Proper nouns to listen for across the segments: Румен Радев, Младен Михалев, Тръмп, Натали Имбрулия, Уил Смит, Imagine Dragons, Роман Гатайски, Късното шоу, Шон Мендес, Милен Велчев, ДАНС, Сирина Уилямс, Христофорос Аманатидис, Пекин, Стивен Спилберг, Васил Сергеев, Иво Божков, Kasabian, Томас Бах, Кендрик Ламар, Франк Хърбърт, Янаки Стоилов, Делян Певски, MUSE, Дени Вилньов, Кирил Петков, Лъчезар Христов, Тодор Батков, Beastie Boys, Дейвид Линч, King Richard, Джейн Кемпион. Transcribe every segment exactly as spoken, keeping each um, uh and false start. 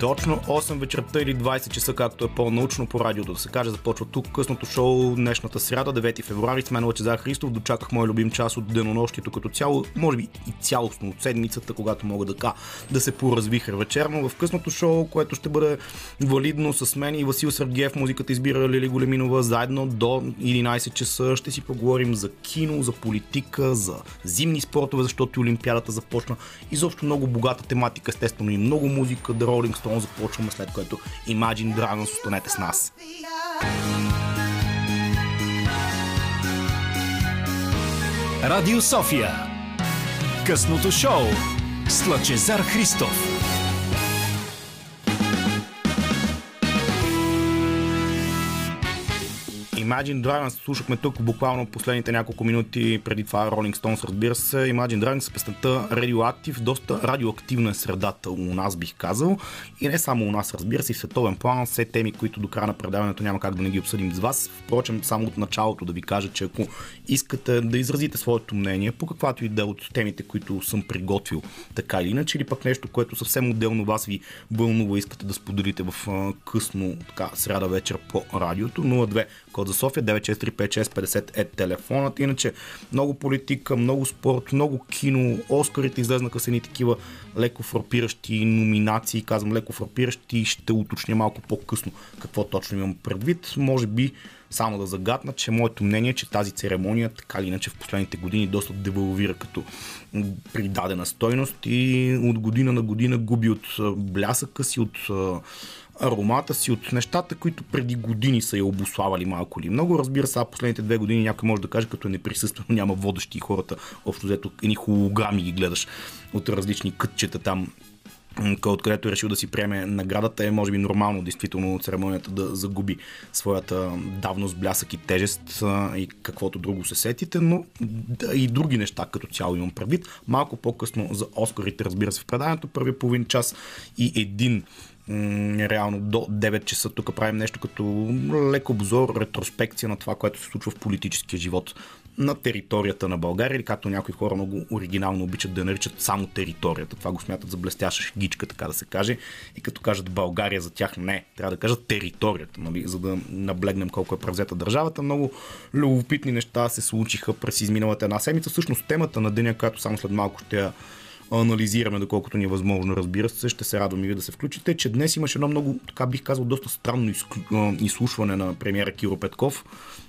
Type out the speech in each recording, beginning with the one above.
Точно осем вечерта или двайсет часа, както е по-научно по радиото да се каже, започва тук късното шоу днешната сряда, девети февруари. С мен Лъчезар Христов. Дочаках моя любим час от денонощието като цяло, може би и цялостно от седмицата, когато мога да, да се поразвихра вечерно. В късното шоу, което ще бъде валидно с мен и Васил Сергеев, музиката избира Лили Големинова, заедно до единайсет часа ще си поговорим за кино, за политика, за зимни спортове, защото Олимпиадата започна, изобщо много богата тематика, естествено и много музика. The Rolling Stones започваме, след което Imagine Dragons. Останете с нас. Радио София. Късното шоу с Лъчезар Христов. Imagine Dragons слушахме тук буквално последните няколко минути, преди това Rolling Stones, разбира се. Imagine Dragons с песента Radioactive, доста радиоактивна е средата у нас, бих казал. И не само у нас, разбира се, в световен план, все теми, които до края на предаването няма как да не ги обсъдим с вас. Впрочем, само от началото да ви кажа, че ако искате да изразите своето мнение по каквато и да е от темите, които съм приготвил, така или иначе, или пък нещо, което съвсем отделно вас ви вълнува, искате да споделите в късно така, сряда вечер по радиото, нула две код за София, девет четири пет шест пет нула е телефонът. Иначе много политика, много спорт, много кино. Оскарите излезнаха с едни такива леко фрапиращи номинации. Казвам леко фрапиращи, ще уточня малко по-късно какво точно имам предвид. Може би само да загадна, че моето мнение е, че тази церемония, така или иначе в последните години, доста девалвира като придадена стойност и от година на година губи от блясъка си, от аромата си, от нещата, които преди години са я обуславали малко или много. Разбира се, а последните две години някой може да каже, като е неприсъствено, няма водещи и хората общо взето едни холограми ги гледаш от различни кътчета там, откъдето е решил да си приеме наградата. Е може би нормално, действително, церемонията да загуби своята давност, блясък и тежест и каквото друго се сетите, но да, и други неща като цяло имам предвид. Малко по-късно за Оскарите, разбира се, в предаването, първи половин час и един реално до девет часа тук правим нещо като лек обзор, ретроспекция на това, което се случва в политическия живот на територията на България, или както някои хора много оригинално обичат да наричат, само територията. Това го смятат за блестяща шегичка, така да се каже, и като кажат България за тях, не, трябва да кажат територията, нали, за да наблегнем колко е превзета държавата. Много любопитни неща се случиха през изминалата една седмица. Всъщност темата на деня, която само след малко ще я анализираме доколкото ни е възможно, разбира се, ще се радвам и ви да се включите, че днес имаше едно много, така бих казал, доста странно изслушване на премиера Кирил Петков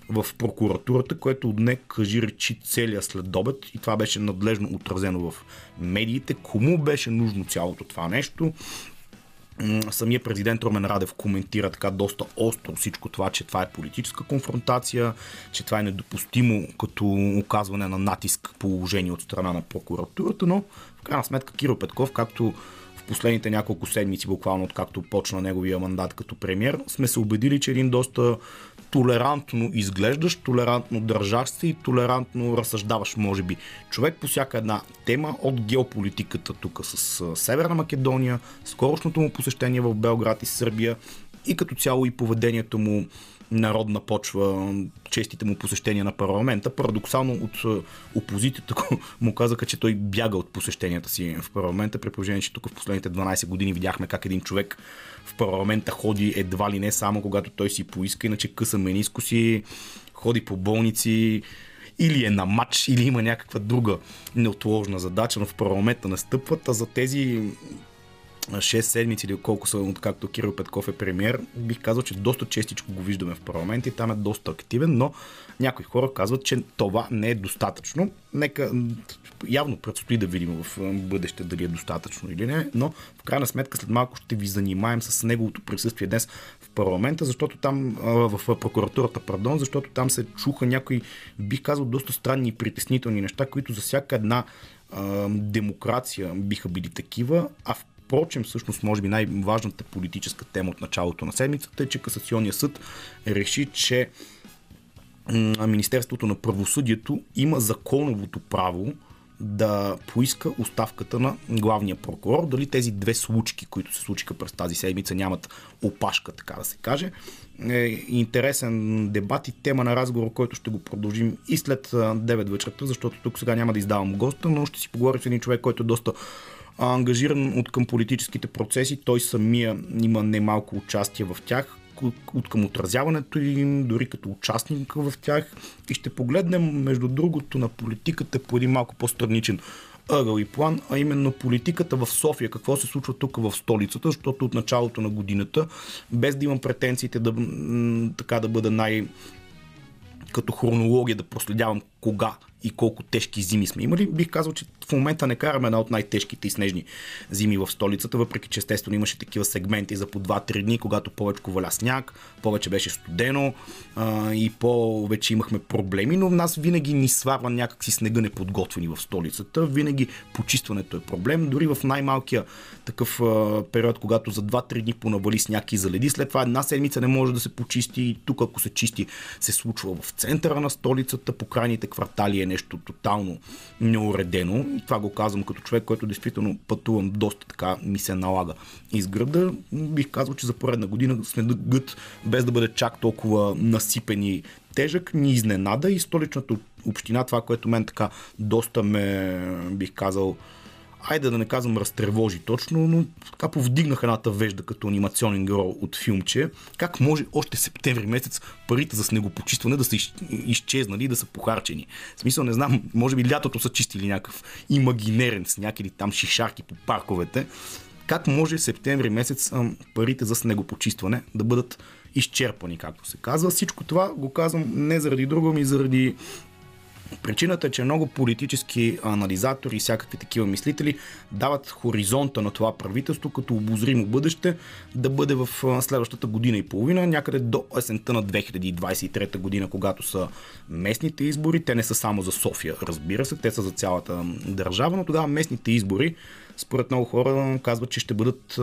в прокуратурата, което отне кажи речи целия следобед и това беше надлежно отразено в медиите. Кому беше нужно цялото това нещо? Самия президент Румен Радев коментира така доста остро всичко това, че това е политическа конфронтация, че това е недопустимо като оказване на натиск положение от страна на прокуратурата, но в крайна сметка Кирил Петков, както в последните няколко седмици, буквално откакто почна неговия мандат като премиер, сме се убедили, че един доста толерантно изглеждащ, толерантно държащ се и толерантно разсъждаваш, може би, човек по всяка една тема, от геополитиката тук с Северна Македония, скорошното му посещение в Белград и Сърбия и като цяло и поведението му народна почва, честите му посещения на парламента. Парадоксално от опозицията му казаха, че той бяга от посещенията си в парламента, при положение, че тук в последните дванайсет години видяхме как един човек в парламента ходи едва ли не само когато той си поиска, иначе къса мениско си, ходи по болници, или е на матч, или има някаква друга неотложна задача, но в парламента настъпват. А за тези шест седмици или колко са, откакто Кирил Петков е премиер, бих казал, че доста честичко го виждаме в парламента и там е доста активен, но някои хора казват, че това не е достатъчно. Нека, явно предстои да видим в бъдеще дали е достатъчно или не, но в крайна сметка след малко ще ви занимаем с неговото присъствие днес в парламента, защото там, в прокуратурата, пардон, защото там се чуха някои, бих казал, доста странни и притеснителни неща, които за всяка една а, демокрация биха били такива, а в Впрочем, всъщност, може би най-важната политическа тема от началото на седмицата е, че Касационният съд реши, че Министерството на правосъдието има законовото право да поиска оставката на главния прокурор. Дали тези две случки, които се случиха през тази седмица, нямат опашка, така да се каже. Е интересен дебат и тема на разговор, който ще го продължим и след девет вечерта, защото тук сега няма да издавам госта, но ще си поговорим с един човек, който е доста ангажиран от към политическите процеси. Той самия има немалко участие в тях, от към отразяването им, дори като участник в тях. И ще погледнем, между другото, на политиката по един малко по-страничен ъгъл и план, а именно политиката в София. Какво се случва тук в столицата, защото от началото на годината, без да имам претенциите да, така, да бъда най- като хронология да проследявам кога и колко тежки зими сме имали, бих казал, че в момента не караме една от най-тежките и снежни зими в столицата, въпреки че естествено имаше такива сегменти за по два-три дни, когато повече валя сняг, повече беше студено а, и повече имахме проблеми, но нас винаги ни сварва някакси снега неподготвени в столицата, винаги почистването е проблем, дори в най-малкия такъв а, период, когато за два-три дни понавали сняг и заледи, след това една седмица не може да се почисти и тук ако се чисти се случва в центъра на столицата, по крайните квартали е нещо тотално неуредено. И това го казвам като човек, който действително пътувам доста, така ми се налага из града. Бих казал, че за поредна година снегът, без да бъде чак толкова насипен и тежък, ни изненада и столичната община, това, което мен така доста ме, бих казал, айде да не казвам разтревожи точно, но така повдигнаха едната вежда като анимационен герой от филмче. Как може още септември месец парите за снегопочистване да са изчезнали и да са похарчени? В смисъл не знам, може би лятото са чистили някакъв имагинерен сняг или там шишарки по парковете. Как може септември месец парите за снегопочистване да бъдат изчерпани, както се казва? Всичко това го казвам не заради друго, ми заради... Причината е, че много политически анализатори и всякакви такива мислители дават хоризонта на това правителство като обозримо бъдеще да бъде в следващата година и половина, някъде до есента на две хиляди двадесет и трета година, когато са местните избори. Те не са само за София, разбира се, те са за цялата държава, но тогава местните избори според много хора казват, че ще бъдат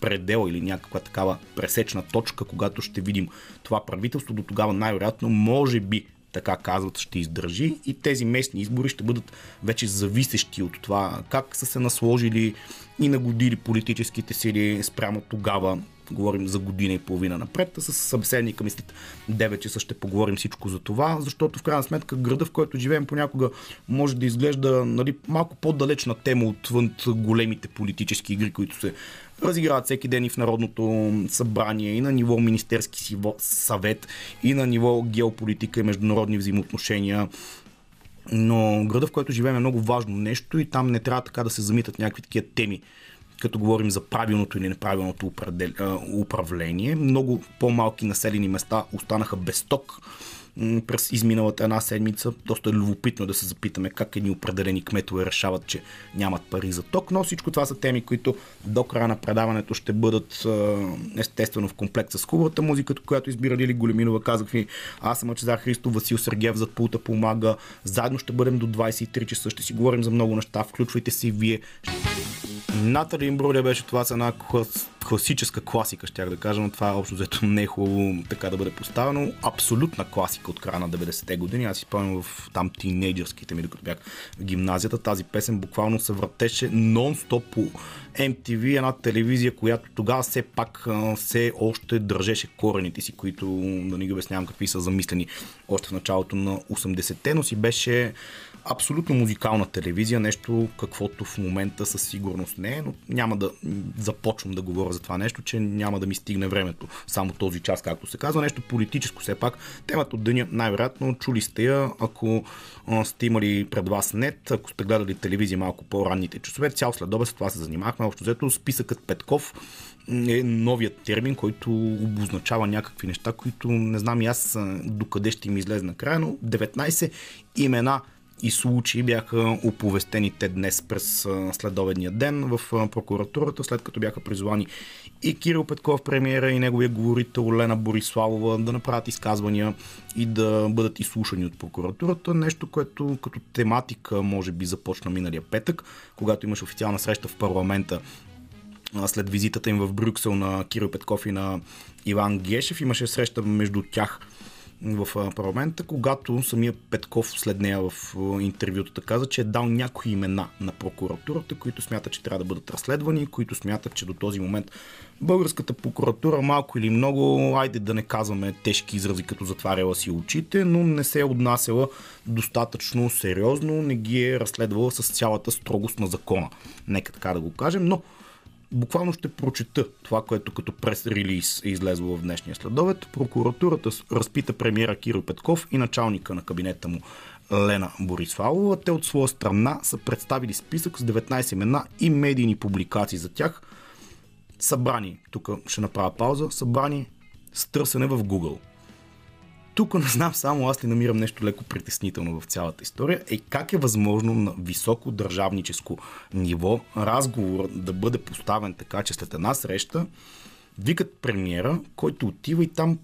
предел или някаква такава пресечна точка, когато ще видим това правителство. До тогава най-вероятно, може би, така казват, ще издържи и тези местни избори ще бъдат вече зависещи от това как са се насложили и нагодили политическите сили спрямо тогава. Говорим за година и половина напред. С събеседника ми след девет часа ще поговорим всичко за това, защото в крайна сметка града, в който живеем, понякога може да изглежда, нали, малко по-далечна тема отвън големите политически игри, които се разиграват всеки ден и в Народното събрание, и на ниво Министерски съвет, и на ниво геополитика и международни взаимоотношения. Но града, в който живеем, е много важно нещо и там не трябва така да се замитат някакви такива теми, като говорим за правилното или неправилното управление. Много по-малки населени места останаха без ток през изминалата една седмица. Доста е любопитно да се запитаме как едни определени кметове решават, че нямат пари за ток, но всичко това са теми, които до края на предаването ще бъдат естествено в комплект с хубавата музика, която избира Лили Големинова. Казах ви, аз съм Лъчезар Христов, Васил Сергеев зад пулта помага. Заедно ще бъдем до двадесет и три часа, ще си говорим за много неща, включвайте се и вие. Натали Имбрулия беше това с една класическа класика, щях да кажа, но това общо взето не е хубаво така да бъде поставено. Абсолютна класика от края на деветдесетте години. Аз си спомням в там тинейджърските ми, докато бях в гимназията, тази песен буквално се въртеше нон-стоп по Ем Ти Ви, една телевизия, която тогава все пак все още държеше корените си, които да не ги обяснявам какви са замислени още в началото на осемдесетте, но си беше абсолютно музикална телевизия, нещо каквото в момента със сигурност не е, но няма да започвам да говоря за това нещо, че няма да ми стигне времето само този час, както се казва. Нещо политическо все пак, темата от деня най-вероятно, чули сте я, ако сте имали пред вас нет, ако сте гледали телевизия малко по-ранните часове, цял следобед с това се занимахме. Общо взето, списъкът Петков е новият термин, който обозначава някакви неща, които не знам и аз докъде ще им излезе накрая, но деветнадесет имена и случаи бяха оповестени те днес през следобедния ден в прокуратурата, след като бяха призвани и Кирил Петков, премиера, и неговия говорител Елена Бориславова да направят изказвания и да бъдат изслушани от прокуратурата. Нещо, което като тематика може би започна миналия петък, когато имаше официална среща в парламента след визитата им в Брюксел на Кирил Петков и на Иван Гешев. Имаше среща между тях в парламента, когато самия Петков след нея в интервютата каза, че е дал някои имена на прокуратурата, които смятат, че трябва да бъдат разследвани, които смятат, че до този момент българската прокуратура малко или много, айде да не казваме тежки изрази, като затваряла си очите, но не се е отнасяла достатъчно сериозно, не ги е разследвала с цялата строгост на закона. Нека така да го кажем, но буквално ще прочета това, което като прес-релиз е излезло в днешния следобед. Прокуратурата разпита премиера Кирил Петков и началника на кабинета му Елена Бориславова. Те от своя страна са представили списък с деветнайсет имена и медийни публикации за тях, събрани, тук ще направя пауза, събрани с търсене в Google. Тук не знам само аз ли намирам нещо леко притеснително в цялата история. Е, как е възможно на високо държавническо ниво разговор да бъде поставен така, че след една среща викат премиера, който отива и там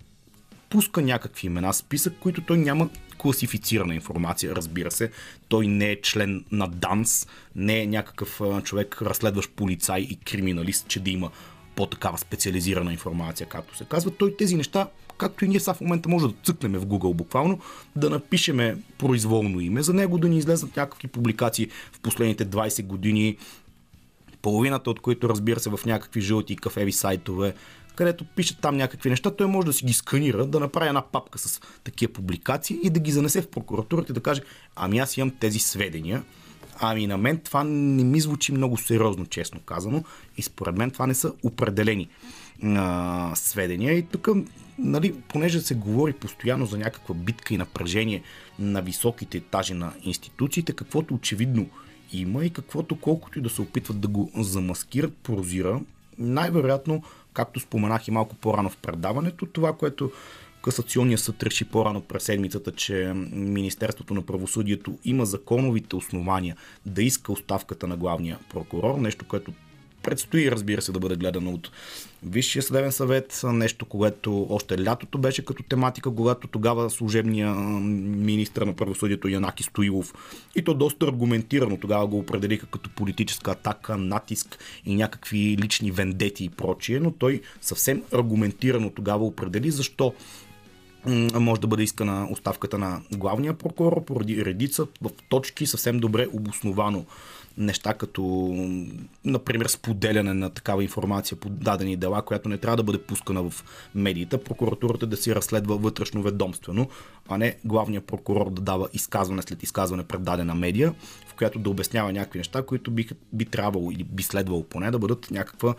пуска някакви имена, списък, които той няма класифицирана информация, разбира се. Той не е член на ДАНС, не е някакъв човек, разследващ полицай и криминалист, че да има по-такава специализирана информация, както се казва. Той тези неща, както и ние сега в момента може да цъкнем в Google буквално, да напишеме произволно име за него, да ни излезнат някакви публикации в последните двайсет години, половината от които, разбира се, в някакви жълти и кафеви сайтове, където пишат там някакви неща, той може да си ги сканира, да направи една папка с такива публикации и да ги занесе в прокуратурата и да каже, ами аз имам тези сведения. Ами на мен това не ми звучи много сериозно, честно казано, и според мен това не са определени а, сведения. И тук, нали, понеже се говори постоянно за някаква битка и напрежение на високите етажи на институциите, каквото очевидно има и каквото колкото и да се опитват да го замаскират, прозира, най-вероятно, както споменах и малко по-рано в предаването, това, което Касационният съд реши по-рано през седмицата, че Министерството на правосъдието има законовите основания да иска оставката на главния прокурор. Нещо, което предстои, разбира се, да бъде гледано от Висшия съдебен съвет. Нещо, което още лятото беше като тематика, когато тогава служебния министър на правосъдието Янаки Стоилов, и то доста аргументирано, тогава го определиха като политическа атака, натиск и някакви лични вендети и прочие, но той съвсем аргументирано тогава определи защо може да бъде искана оставката на главния прокурор поради редица в точки съвсем добре обосновано неща, като например споделяне на такава информация по дадени дела, която не трябва да бъде пускана в медиите, прокуратурата да си разследва вътрешно ведомствено, а не главният прокурор да дава изказване след изказване пред дадена медия, в която да обяснява някакви неща, които би, би трябвало или би следвало поне да бъдат някаква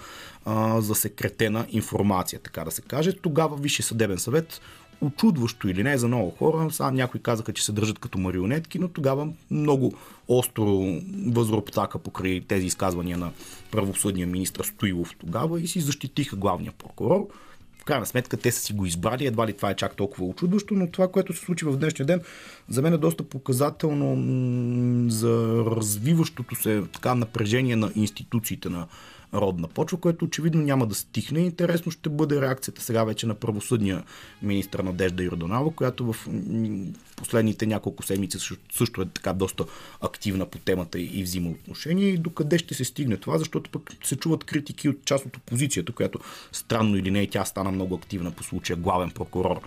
а, засекретена информация, така да се каже. Тогава Висшия съдебен съвет, очудващо или не за много хора, сега някои казаха, че се държат като марионетки, но тогава много остро възроптака покрай тези изказвания на правосъдния министър Стоилов тогава и си защитиха главния прокурор. В крайна сметка те са си го избрали, едва ли това е чак толкова очудващо, но това, което се случи в днешния ден, за мен е доста показателно м- за развиващото се така напрежение на институциите на родна почва, което очевидно няма да стихне. Интересно ще бъде реакцията сега вече на правосъдния министър Надежда Йорданова, която в последните няколко седмици също е така доста активна по темата и взима отношение. И докъде ще се стигне това, защото пък се чуват критики от част от опозицията, която странно или не, тя стана много активна по случая главен прокурор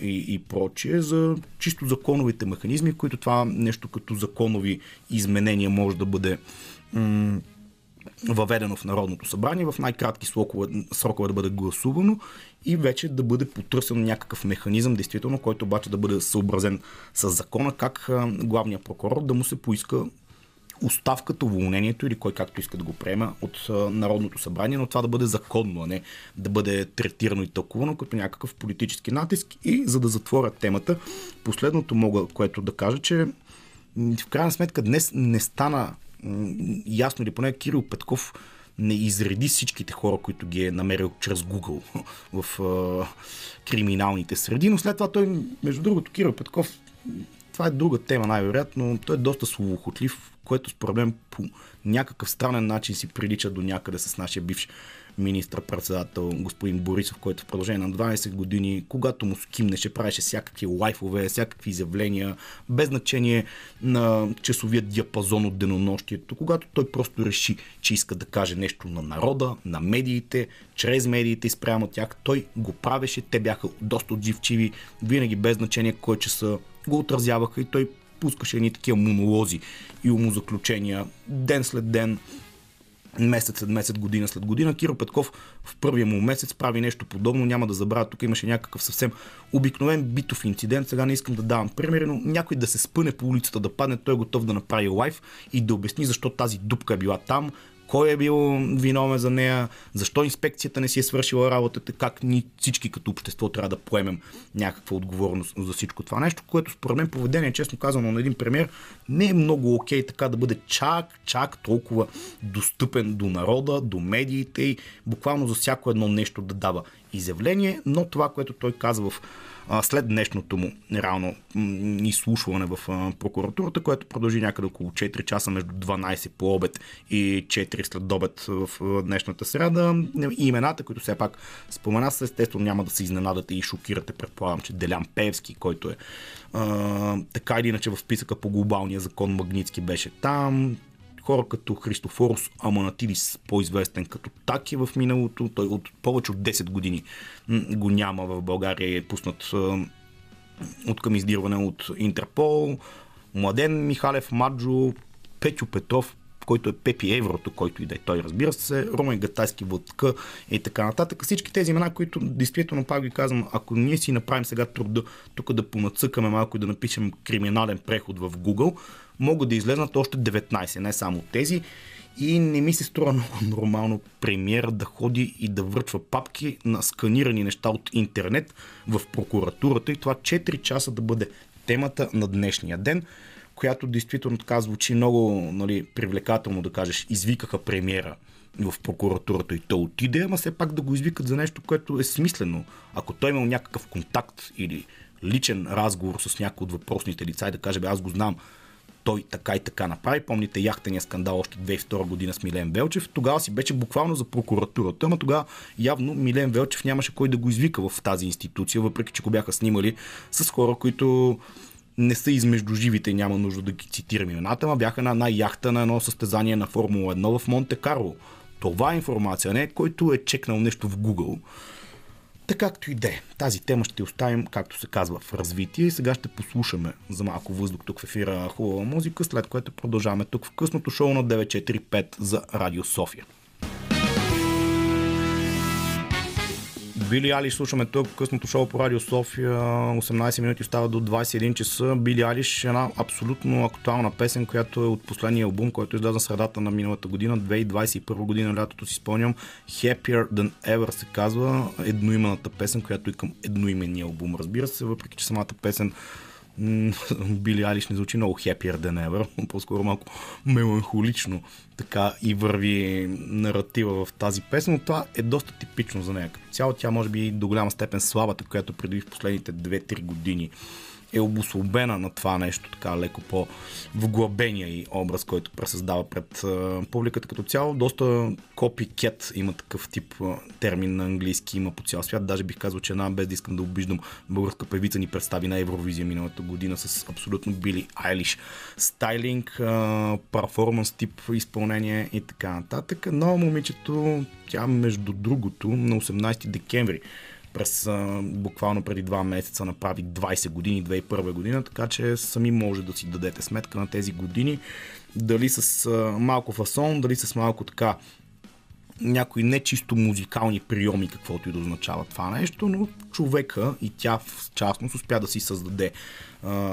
и, и прочие, за чисто законовите механизми, които това нещо като законови изменения може да бъде м- въведено в Народното събрание, в най-кратки срокове да бъде гласувано и вече да бъде потърсен някакъв механизъм, действително, който обаче да бъде съобразен с закона, как главният прокурор да му се поиска оставката, уволнението или кой както иска да го приема от Народното събрание, но това да бъде законно, а не да бъде третирано и тълкувано като някакъв политически натиск. И за да затворя темата, последното мога, което да кажа, че в крайна сметка днес не стана ясно, или поне Кирил Петков не изреди всичките хора, които ги е намерил чрез Google в е, криминалните среди, но след това той, между другото, Кирил Петков това е друга тема най-вероятно, но той е доста словохотлив, което според мен по някакъв странен начин си прилича до някъде с нашия бивш министър-председател господин Борисов, който в продължение на двадесет години, когато му скимнеше, правеше всякакви лайфове, всякакви изявления, без значение на часовия диапазон от денонощието, когато той просто реши, че иска да каже нещо на народа, на медиите, чрез медиите и спрямо тях, той го правеше, те бяха доста отзивчиви, винаги без значение кой часа го отразяваха и той пускаше едни такива монолози и умозаключения ден след ден, месец след месец, година след година. Кирил Петков в първия му месец прави нещо подобно, няма да забравя, тук имаше някакъв съвсем обикновен битов инцидент, сега не искам да давам примери, но някой да се спъне по улицата, да падне, той е готов да направи лайв и да обясни защо тази дупка е била там, кой е бил виновен за нея, защо инспекцията не си е свършила работата, как ни всички като общество трябва да поемем някаква отговорност за всичко това нещо, което според мен поведение, честно казано, на един премиер не е много окей така да бъде чак, чак толкова достъпен до народа, до медиите и буквално за всяко едно нещо да дава изявление, но това, което той казва в след днешното му реално изслушване в прокуратурата, което продължи някъде около четири часа между дванадесет по обед и четири след обед в днешната сряда. И имената, които все пак спомена, естествено няма да се изненадате и шокирате. Предполагам, че Делян Певски, който е а, така или иначе в списъка по глобалния закон Магнитски, беше там. Хора като Христофорос Аманатидис, по-известен като Таки в миналото, той от повече от десет години го няма в България, е пуснат от към издирване от Интерпол. Младен Михалев, Маджо, Петю Петров, който е Пепи Еврото, който и да е той, разбира се, Роман Гатайски, Вълтка и така нататък. Всички тези имена, които действително, пак ви казвам, ако ние си направим сега труда тук да понацъкаме малко и да напишем криминален преход в Google, могат да излезнат още деветнадесет, не само тези. И не ми се струва много нормално премиер да ходи и да връчва папки на сканирани неща от интернет в прокуратурата и това четири часа да бъде темата на днешния ден, която действително така звучи много, нали, привлекателно да кажеш, извикаха премиера в прокуратурата и той отиде, ама все пак да го извикат за нещо, което е смислено. Ако той имал някакъв контакт или личен разговор с някой от въпросните лица и да каже, бе, аз го знам, той така и така направи. Помните яхтения скандал още две хиляди и втора година с Милен Велчев. Тогава си беше буквално за прокуратурата, но тогава явно Милен Велчев нямаше кой да го извика в тази институция, въпреки че го бяха снимали с хора, които не са измежду живите, няма нужда да ги цитирам имената, ма бяха на най-яхта на едно състезание на Формула едно в Монте-Карло. Това е информация, не който е чекнал нещо в Google. Така както и де, тази тема ще оставим, както се казва, в развитие и сега ще послушаме за малко въздух тук в ефира хубава музика, след което продължаваме тук в късното шоу на девет четири пет за Радио София. Били Айлиш слушаме тук късното шоу по Радио София. осемнадесет минути остава до двадесет и един часа. Били Айлиш е една абсолютно актуална песен, която е от последния албум, който излезе на средата на миналата година, две хиляди двадесет и първа година, лятото си спомням. Happier than ever се казва, едноимената песен, която и към едноименния албум, разбира се, въпреки че самата песен Били Айлиш не звучи много happier than ever, по-скоро малко меланхолично така и върви наратива в тази песен, но това е доста типично за нея. Като цяло тя може би до голяма степен слабата, която придоби в последните две-три години е обусловена на това нещо, така леко по-вглъбения и образ, който пресъздава пред публиката като цяло. Доста копикет, има такъв тип термин на английски, има по цял свят. Даже бих казал, че една, без да искам да обиждам, българска певица ни представи на Евровизия миналата година с абсолютно Били Айлиш стайлинг, перформанс тип изпълнение и така нататък. Но момичето, тя между другото на осемнадесети декември през буквално преди два месеца направи двадесет години, две хиляди и първа година, така че сами може да си дадете сметка на тези години, дали с малко фасон, дали с малко така някои не чисто музикални приеми, каквото и да означава това нещо, но човека и тя в частност успя да си създаде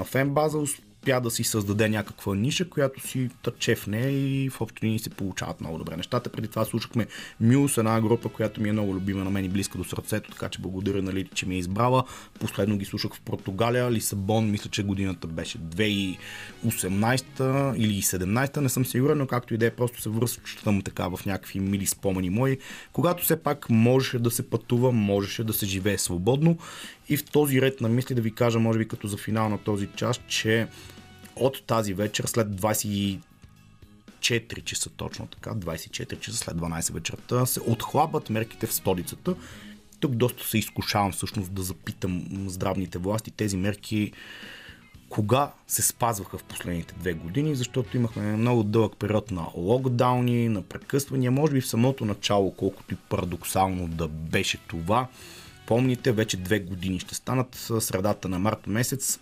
фенбаза, успя да си създаде някаква ниша, която си тъчефне и в общи линии се получават много добре нещата. Преди това слушахме MUSE, една група, която ми е много любима на мен и близка до сърцето, така че благодаря на Лили, че ми е избрала. Последно ги слушах в Португалия, Лисабон, мисля, че годината беше две хиляди и осемнадесета или седемнадесета, не съм сигурен, но както и да е, просто се връщам така в някакви мили спомени мои, когато все пак можеше да се пътува, можеше да се живее свободно. И в този ред на мисли да ви кажа, може би като за финал на този час, че от тази вечер след двадесет и четири часа, точно така, двадесет и четири часа след дванадесет вечерта се отхлабват мерките в столицата. Тук доста се изкушавам всъщност да запитам здравните власти тези мерки кога се спазваха в последните две години, защото имахме много дълъг период на локдауни, на прекъсвания, може би в самото начало, колкото и парадоксално да беше това. Помните, вече две години ще станат средата на март месец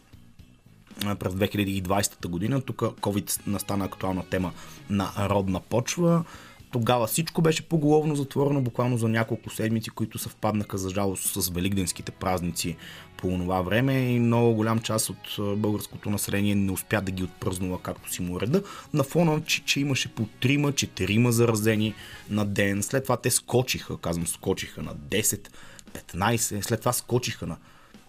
през две хиляди и двадесета година. Тук COVID настана актуална тема на родна почва. Тогава всичко беше поголовно затворено, буквално за няколко седмици, които съвпаднаха за жалост с великденските празници по това време и много голям част от българското население не успя да ги отпразнува както си му реда. На фона, че, че имаше по трима-четирима заразени на ден, след това те скочиха, казвам скочиха на десет-петнадесет, след това скочиха на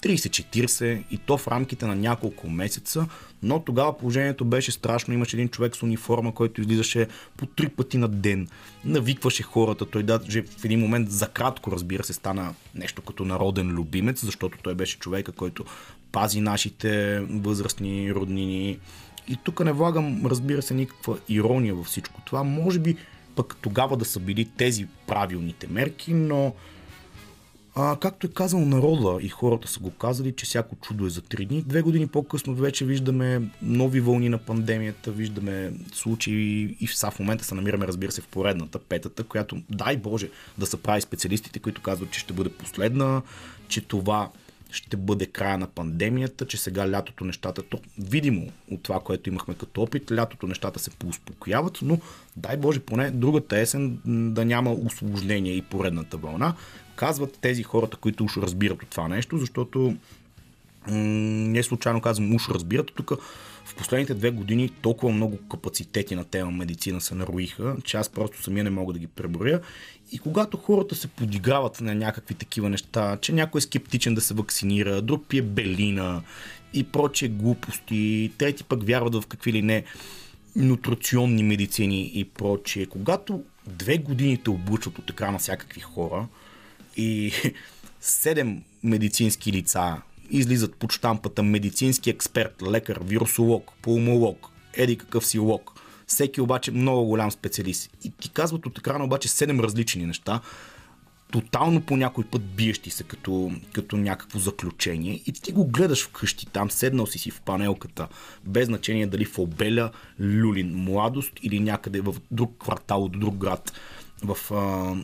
тридесет-четиридесет и то в рамките на няколко месеца, но тогава положението беше страшно. Имаше един човек с униформа, който излизаше по три пъти на ден, навикваше хората, той даже в един момент за кратко, разбира се, стана нещо като народен любимец, защото той беше човека, който пази нашите възрастни роднини. И тук не влагам, разбира се, никаква ирония във всичко това. Може би пък тогава да са били тези правилните мерки, но А, както е казал народа и хората са го казали, че всяко чудо е за три дни. Две години по-късно вече виждаме нови вълни на пандемията, виждаме случаи и в момента се намираме, разбира се, в поредната, петата, която, дай Боже, да се прави специалистите, които казват, че ще бъде последна, че това ще бъде края на пандемията, че сега лятото нещата, то видимо от това, което имахме като опит, лятото нещата се поуспокояват, но дай Боже поне другата есен да няма усложнение и поредната вълна. Казват тези хората, които уж разбират от това нещо, защото м- не случайно казвам уж разбират. Тук в последните две години толкова много капацитети на тема медицина се нароиха, че аз просто самия не мога да ги преброя. И когато хората се подиграват на някакви такива неща, че някой е скептичен да се вакцинира, друг пие белина и прочие глупости, трети пък вярват в какви ли не нутрационни медицини и прочие. Когато две години те облучват от екрана всякакви хора, и седем медицински лица излизат под щампата медицински експерт, лекар, вирусолог, пулмолог, еди какъв си лог. Всеки обаче много голям специалист. И ти казват от екрана обаче седем различни неща, тотално по някой път биещи се като, като някакво заключение и ти го гледаш вкъщи там, седнал си си в панелката, без значение дали в Обеля, Люлин, Младост или някъде в друг квартал, от друг град, в а...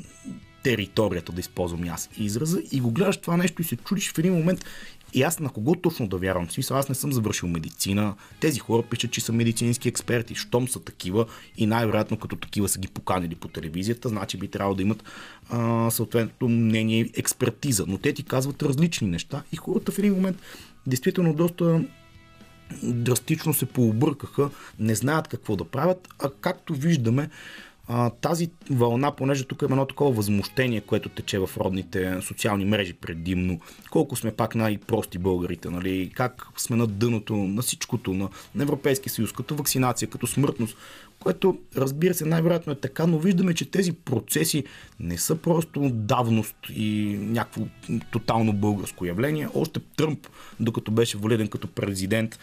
територията, да използвам аз израза, и го гледаш това нещо и се чудиш в един момент и аз на кого точно да вярвам. В смисъл, аз не съм завършил медицина, тези хора пишат, че са медицински експерти, щом са такива и най-вероятно като такива са ги поканили по телевизията, значи би трябвало да имат а, съответното мнение и експертиза, но те ти казват различни неща и хората в един момент действително доста драстично се пообъркаха, не знаят какво да правят, а както виждаме тази вълна, понеже тук има едно такова възмущение, което тече в родните социални мрежи предимно. Колко сме пак най-прости българите, нали? Как сме на дъното, на всичкото, на Европейския съюз, като вакцинация, като смъртност, което, разбира се, най-вероятно е така, но виждаме, че тези процеси не са просто давност и някакво тотално българско явление. Още Тръмп, докато беше валиден като президент,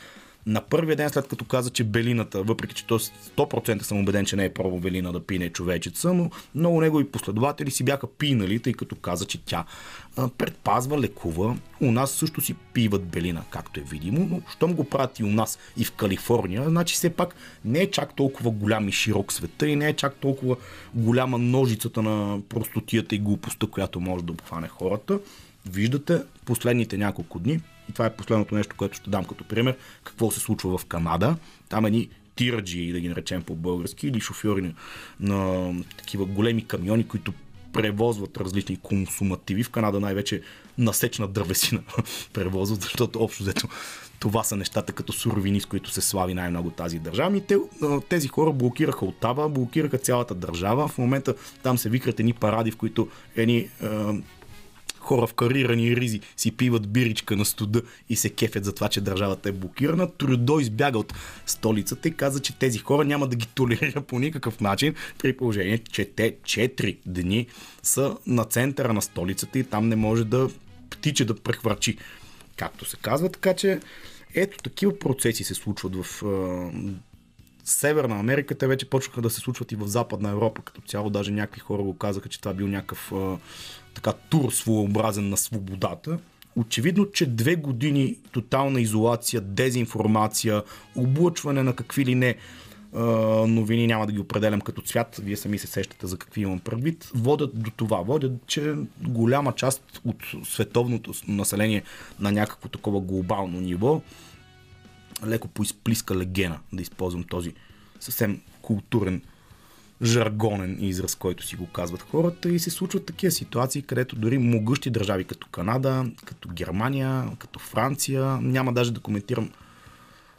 на първия ден, след като каза, че белината, въпреки че той сто процента съм убеден, че не е пробвал белина да пине човечеца, но много негови последователи си бяха пинали, тъй като каза, че тя предпазва, лекува. У нас също си пиват белина, както е видимо, но щом го правят и у нас и в Калифорния, значи все пак не е чак толкова голям и широк света и не е чак толкова голяма ножицата на простотията и глупостта, която може да обхване хората. Виждате последните няколко дни, и това е последното нещо, което ще дам като пример, какво се случва в Канада. Там едни тираджи, да ги наречем по-български, или шофьори на, на такива големи камиони, които превозват различни консумативи. В Канада най-вече насечна дървесина превозват, защото общо взето Това са нещата като суровини, с които се слави най-много тази държава. И те, тези хора блокираха Отава, блокираха цялата държава. В момента там се викрат едни паради, в които едни е, хора в карирани ризи си пиват биричка на студа и се кефят за това, че държавата е блокирана. Трудо избяга от столицата и каза, че тези хора няма да ги толерира по никакъв начин, при положение, че те четири дни са на центъра на столицата и там не може да птиче да прехвърчи, както се казва. Така че ето такива процеси се случват в е, Северна Америка. Те вече почнаха да се случват и в Западна Европа като цяло. Даже някакви хора го казаха, че това бил някакъв е, така тур своеобразен на свободата. Очевидно, че две години тотална изолация, дезинформация, облъчване на какви ли не е, новини, няма да ги определям като цвят, вие сами се сещате за какви имам предвид, водят до това. Водят, че голяма част от световното население на някакво такова глобално ниво леко поизплиска легена, да използвам този съвсем културен, жаргонен израз, който си го казват хората, и се случват такива ситуации, където дори могъщи държави като Канада, като Германия, като Франция, няма даже да коментирам.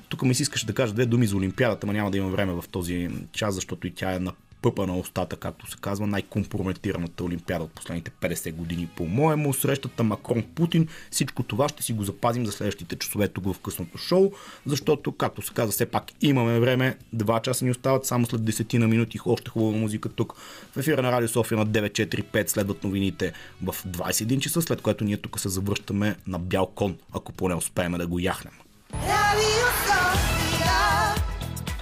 Тук ми си искаше да кажа две думи за Олимпиадата, но няма да имам време в този час, защото и тя е на пъпа на устата, както се казва, най-компрометираната Олимпиада от последните петдесет години. По-моему, срещата Макрон-Путин, всичко това ще си го запазим за следващите часове тук в късното шоу, защото, както се казва, все пак имаме време, два часа ни остават, само след десетина минути още хубава музика тук в ефира на Радио София на девет четири пет, следват новините в двайсет и един часа, след което ние тук се завръщаме на бял кон, ако поне успеем да го яхнем.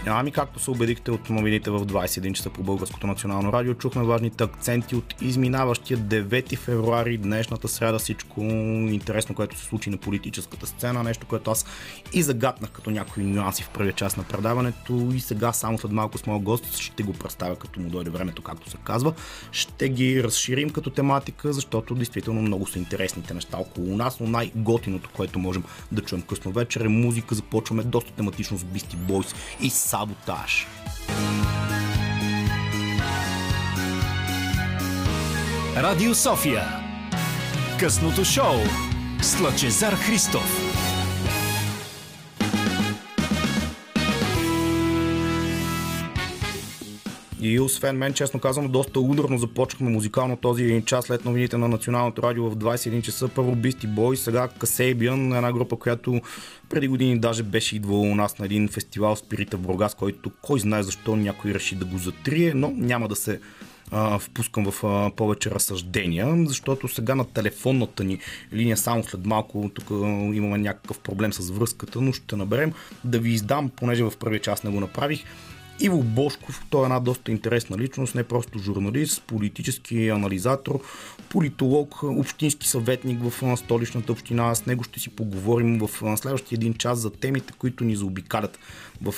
Ами, както се убедихте от новините в двайсет и един часа по Българското национално радио, чухме важните акценти от изминаващия девети февруари, днешната сряда, всичко интересно, което се случи на политическата сцена, нещо, което аз и загатнах като някои нюанси в първия част на предаването, и сега само след малко с моят гост ще го представя, като му дойде времето, както се казва. Ще ги разширим като тематика, защото действително много са интересните неща около нас, но най-готиното, което можем да чуем късно вечер, е музика. Започваме доста тематично с Beastie Boys и Саботаж. Радио София. Късното шоу с Лъчезар Христов. И освен мен, честно казано, доста ударно започнахме музикално този час след новините на Националното радио в двайсет и един часа. Първо Beastie Boys, сега Kasabian, една група, която преди години даже беше идвала у нас на един фестивал Спирита в Бургас, който кой знае защо някой реши да го затрие, но няма да се а, впускам в а, повече разсъждения, защото сега на телефонната ни линия, само след малко, тук имаме някакъв проблем с връзката, но ще наберем да ви издам, понеже в първия част не го направих. Иво Божков, той е една доста интересна личност, не просто журналист, политически анализатор, политолог, общински съветник в столичната община. С него ще си поговорим в следващия един час за темите, които ни заобикалят в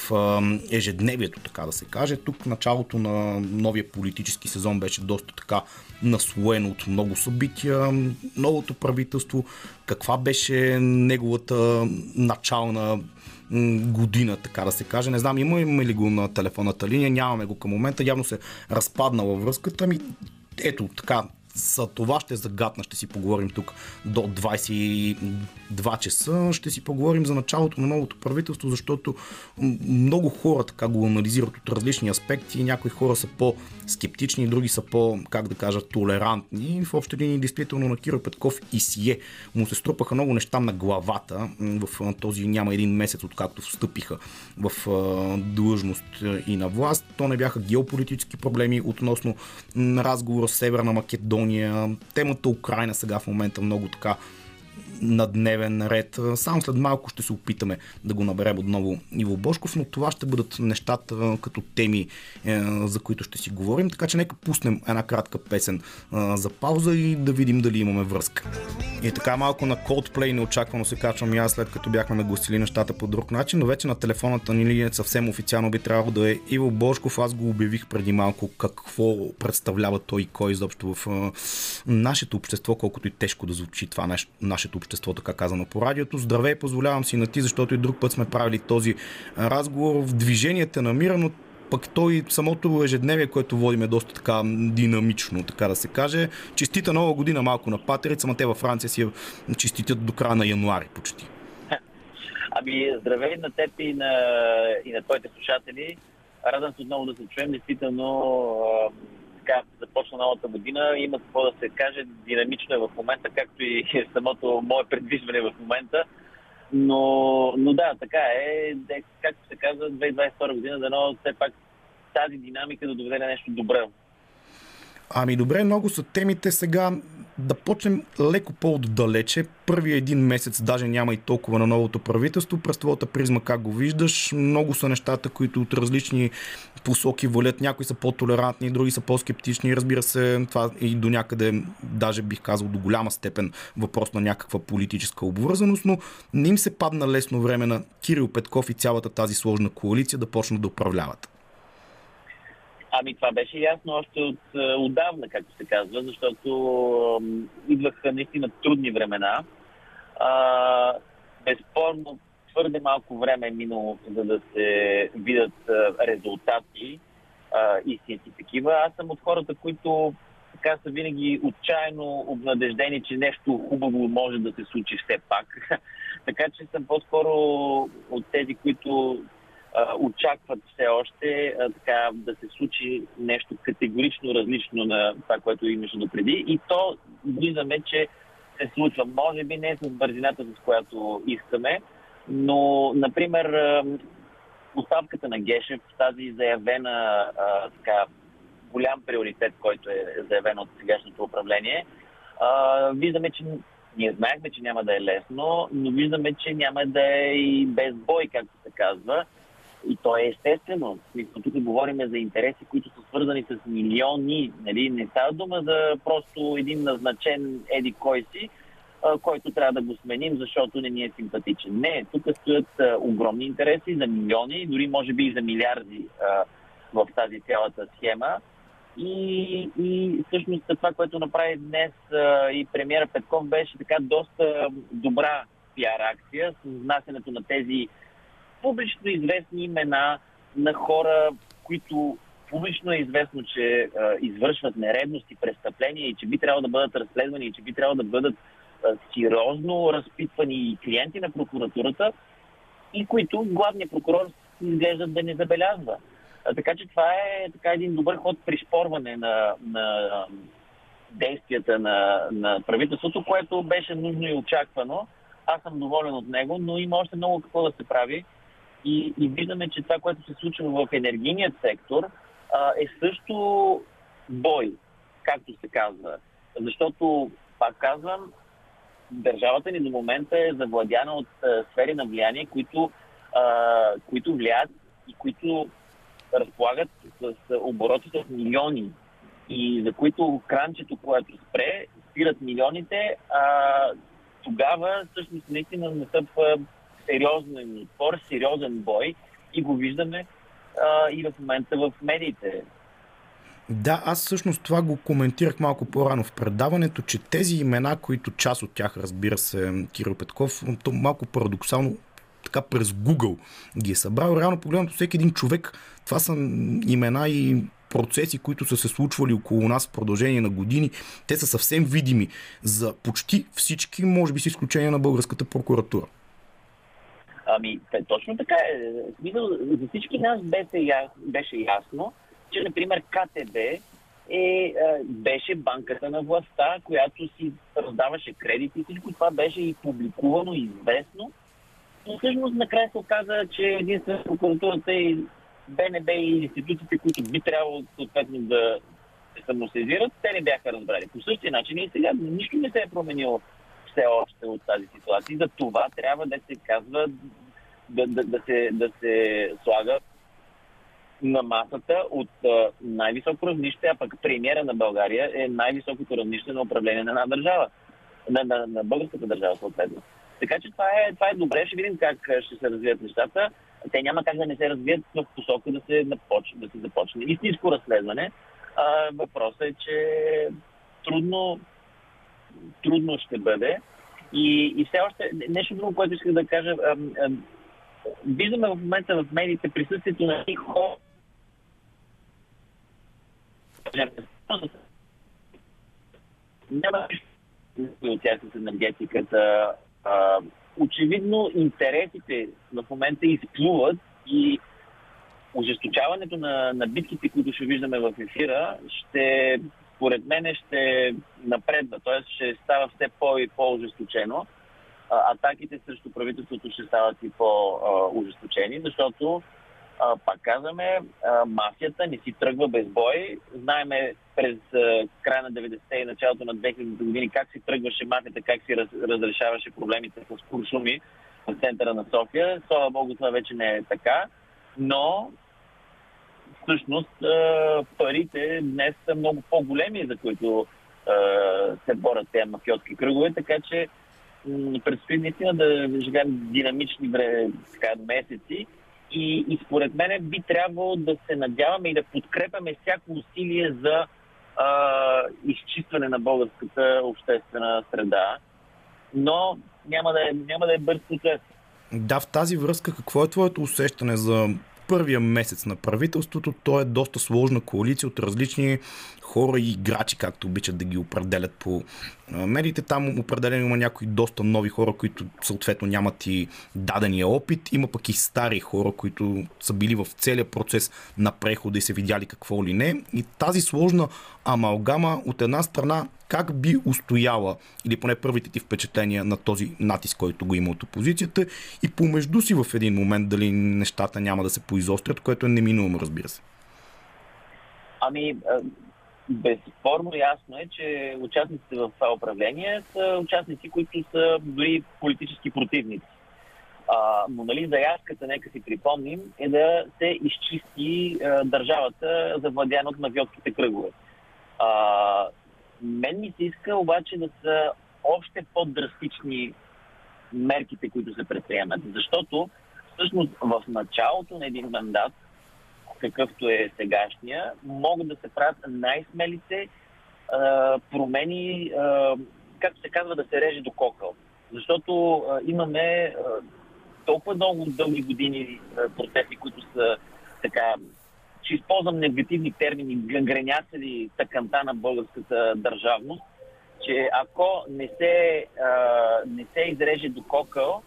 ежедневието, така да се каже. Тук началото на новия политически сезон беше доста така наслоено от много събития. Новото правителство, каква беше неговата начална година, така да се каже. Не знам, имаме ли го на телефонната линия, нямаме го към момента, явно се разпаднала връзката ми. Ето така, за това ще загадна, ще си поговорим тук до двайсет и два часа. Ще си поговорим за началото на новото правителство, защото много хора така го анализират от различни аспекти. Някои хора са по-скептични, други са по, как да кажа, толерантни. В общи линии, действително, на Кирил Петков и сие му се струпаха много неща на главата в този няма един месец, откакто встъпиха в длъжност и на власт. То не бяха геополитически проблеми относно разговора с Северна Македония, темата Украйна сега в момента много така на дневен ред. Само след малко ще се опитаме да го наберем отново Иво Божков, но това ще бъдат нещата като теми, за които ще си говорим. Така че нека пуснем една кратка песен за пауза и да видим дали имаме връзка. И така, малко на Coldplay неочаквано се качвам и аз, след като бяхме нагласили нещата по друг начин, но вече на телефонната ни линия съвсем официално би трябвало да е Иво Божков. Аз го обявих преди малко какво представлява той и кой изобщо в нашето общество, колкото и тежко да звучи това нашето общество, така казано по радиото. Здравей, позволявам си на ти, защото и друг път сме правили този разговор. В движението на мира, но пък той самото ежедневие, което водим, е доста така динамично, така да се каже. Честита нова година малко на Патрица, ама те във Франция си я честитят до края на януари почти. Аби, здравей на теб и на, и на твоите слушатели. Радвам се отново да се чуем. Действително, така, започна новата година. Има какво да се каже. Динамично е в момента, както и самото мое предвижване в момента. Но, но да, така е. Както се казва, две хиляди двадесет и втора година, дано все пак тази динамика да доведе на нещо добре. Ами добре, много са темите сега. Да почнем леко по-отдалече. Първият един месец даже няма и толкова на новото правителство. През твоята призма как го виждаш? Много са нещата, които от различни посоки валят. Някои са по-толерантни, други са по-скептични. Разбира се, това и до някъде, даже бих казал до голяма степен, въпрос на някаква политическа обвързаност, но не им се падна лесно време на Кирил Петков и цялата тази сложна коалиция да почнат да управляват. Ами това беше ясно още от отдавна, както се казва, защото идваха наистина трудни времена. А, безспорно твърде малко време е минало, за да се видят резултати а, истински такива. Аз съм от хората, които така са винаги отчаяно обнадеждени, че нещо хубаво може да се случи все пак. Така че съм по-скоро от тези, които очакват все още така, да се случи нещо категорично различно на това, което имаше допреди. И то виждаме, че се случва. Може би не с бързината, с която искаме, но, например, оставката на Гешев, тази заявена така, голям приоритет, който е заявен от сегашното управление, виждаме, че ние знаехме, че няма да е лесно, но виждаме, че няма да е и без бой, както се казва. И то е естествено. Тук говорим за интереси, които са свързани с милиони. Нали? Не става дума за просто един назначен еди кой си, който трябва да го сменим, защото не ни е симпатичен. Не, тук стоят огромни интереси за милиони, дори може би и за милиарди в тази цялата схема. И, и всъщност това, което направи днес и премиера Петков, беше така доста добра пиар акция с внасянето на тези публично известни имена на хора, които публично е известно, че а, извършват нередности, престъпления и че би трябвало да бъдат разследвани и че би трябвало да бъдат а, сериозно разпитвани и клиенти на прокуратурата и които главният прокурор изглежда да не забелязва. А, така че това е така, един добър ход при пришпорване на, на действията на, на правителството, което беше нужно и очаквано. Аз съм доволен от него, но има още много какво да се прави. И, и виждаме, че това, което се случва в енергийният сектор, а, е също бой, както се казва. Защото, пак казвам, държавата ни до момента е завладяна от а, сфери на влияние, които, а, които влияят и които разполагат с оборотите от милиони. И за които кранчето, което спре, спират милионите, а тогава всъщност наистина настъпва сериозен отпор, сериозен бой и го виждаме а, и в момента в медиите. Да, аз всъщност това го коментирах малко по-рано в предаването, че тези имена, които част от тях, разбира се, Кирил Петков, то малко парадоксално така през Google ги е събрал. Реално погледнато всеки един човек, това са имена и процеси, които са се случвали около нас в продължение на години, те са съвсем видими за почти всички, може би с изключение на българската прокуратура. Ами, те, точно така е. За всички нас беше ясно, че, например, КТБ е, беше банката на властта, която си раздаваше кредити. Всичко това беше и публикувано, известно. Но всъщност накрая се оказа, че единствено прокуратурата е БНБ и институциите, които би трябвало съответно да се самосезират, те не бяха разбрали. По същия начин и сега нищо не се е променило все още от тази ситуация. За това трябва да се казва, да, да, да, се, да се слага на масата от най-високо равнище, а пък премиера на България е най-високото равнище на управление на една държава, на, на, на българската държава съответно. Така че това е, това е добре, ще видим как ще се развият нещата. Те няма как да не се развият в посока да се започне, да се започне истинско разследване. А, въпросът е, че трудно, трудно ще бъде. И, и все още нещо друго, което исках да кажа. А, а, виждаме в момента в медиите присъствието на тих хора. Няма нищо от тях с енергетиката, очевидно интересите в момента изплуват и ожесточаването на, на битките, които ще виждаме в ефира, ще, според мен, ще напредва. Тоест ще става все по- и по-ожесточено. Атаките срещу правителството ще стават и по-ужесточени, защото, пак казваме, мафията не си тръгва без бой. Знаеме през края на деветдесетте и началото на две хиляди години как си тръгваше мафията, как си разрешаваше проблемите с куршуми в центъра на София. Слава Богу, това вече не е така, но всъщност парите днес са много по-големи, за които се борят тези мафиотски кръгове, така че предстои наистина да живеем динамични бре, така, месеци и, и според мен би трябвало да се надяваме и да подкрепяме всяко усилие за а, изчистване на българската обществена среда, но няма да е, няма да е бърз процес. Да, в тази връзка какво е твоето усещане за първия месец на правителството? То е доста сложна коалиция от различни хора и играчи, както обичат да ги определят по медиите. Там определено има някои доста нови хора, които съответно нямат и дадения опит. Има пък и стари хора, които са били в целия процес на прехода и се видяли какво ли не. И тази сложна амалгама от една страна как би устояла, или поне първите ти впечатления на този натиск, който го има от опозицията, и помежду си в един момент дали нещата няма да се поизострят, което е неминуемо, разбира се. Ами, безспорно ясно е, че участниците в това управление са участници, които са дори политически противници. А, но нали, заявката, нека си припомним, е да се изчисти а, държавата, завладяна от мафиотските кръгове. А, мен ми се иска обаче да са още по-драстични мерките, които се предприемат. Защото всъщност в началото на един мандат, какъвто е сегашния, могат да се правят най-смелите а, промени, а, както се казва, да се реже до кокъл. Защото а, имаме а, толкова много дълги години а, процеси, които са така, ще използвам негативни термини, гангреняцели тъканта на българската държавност, че ако не се, а, не се изреже до кокъл,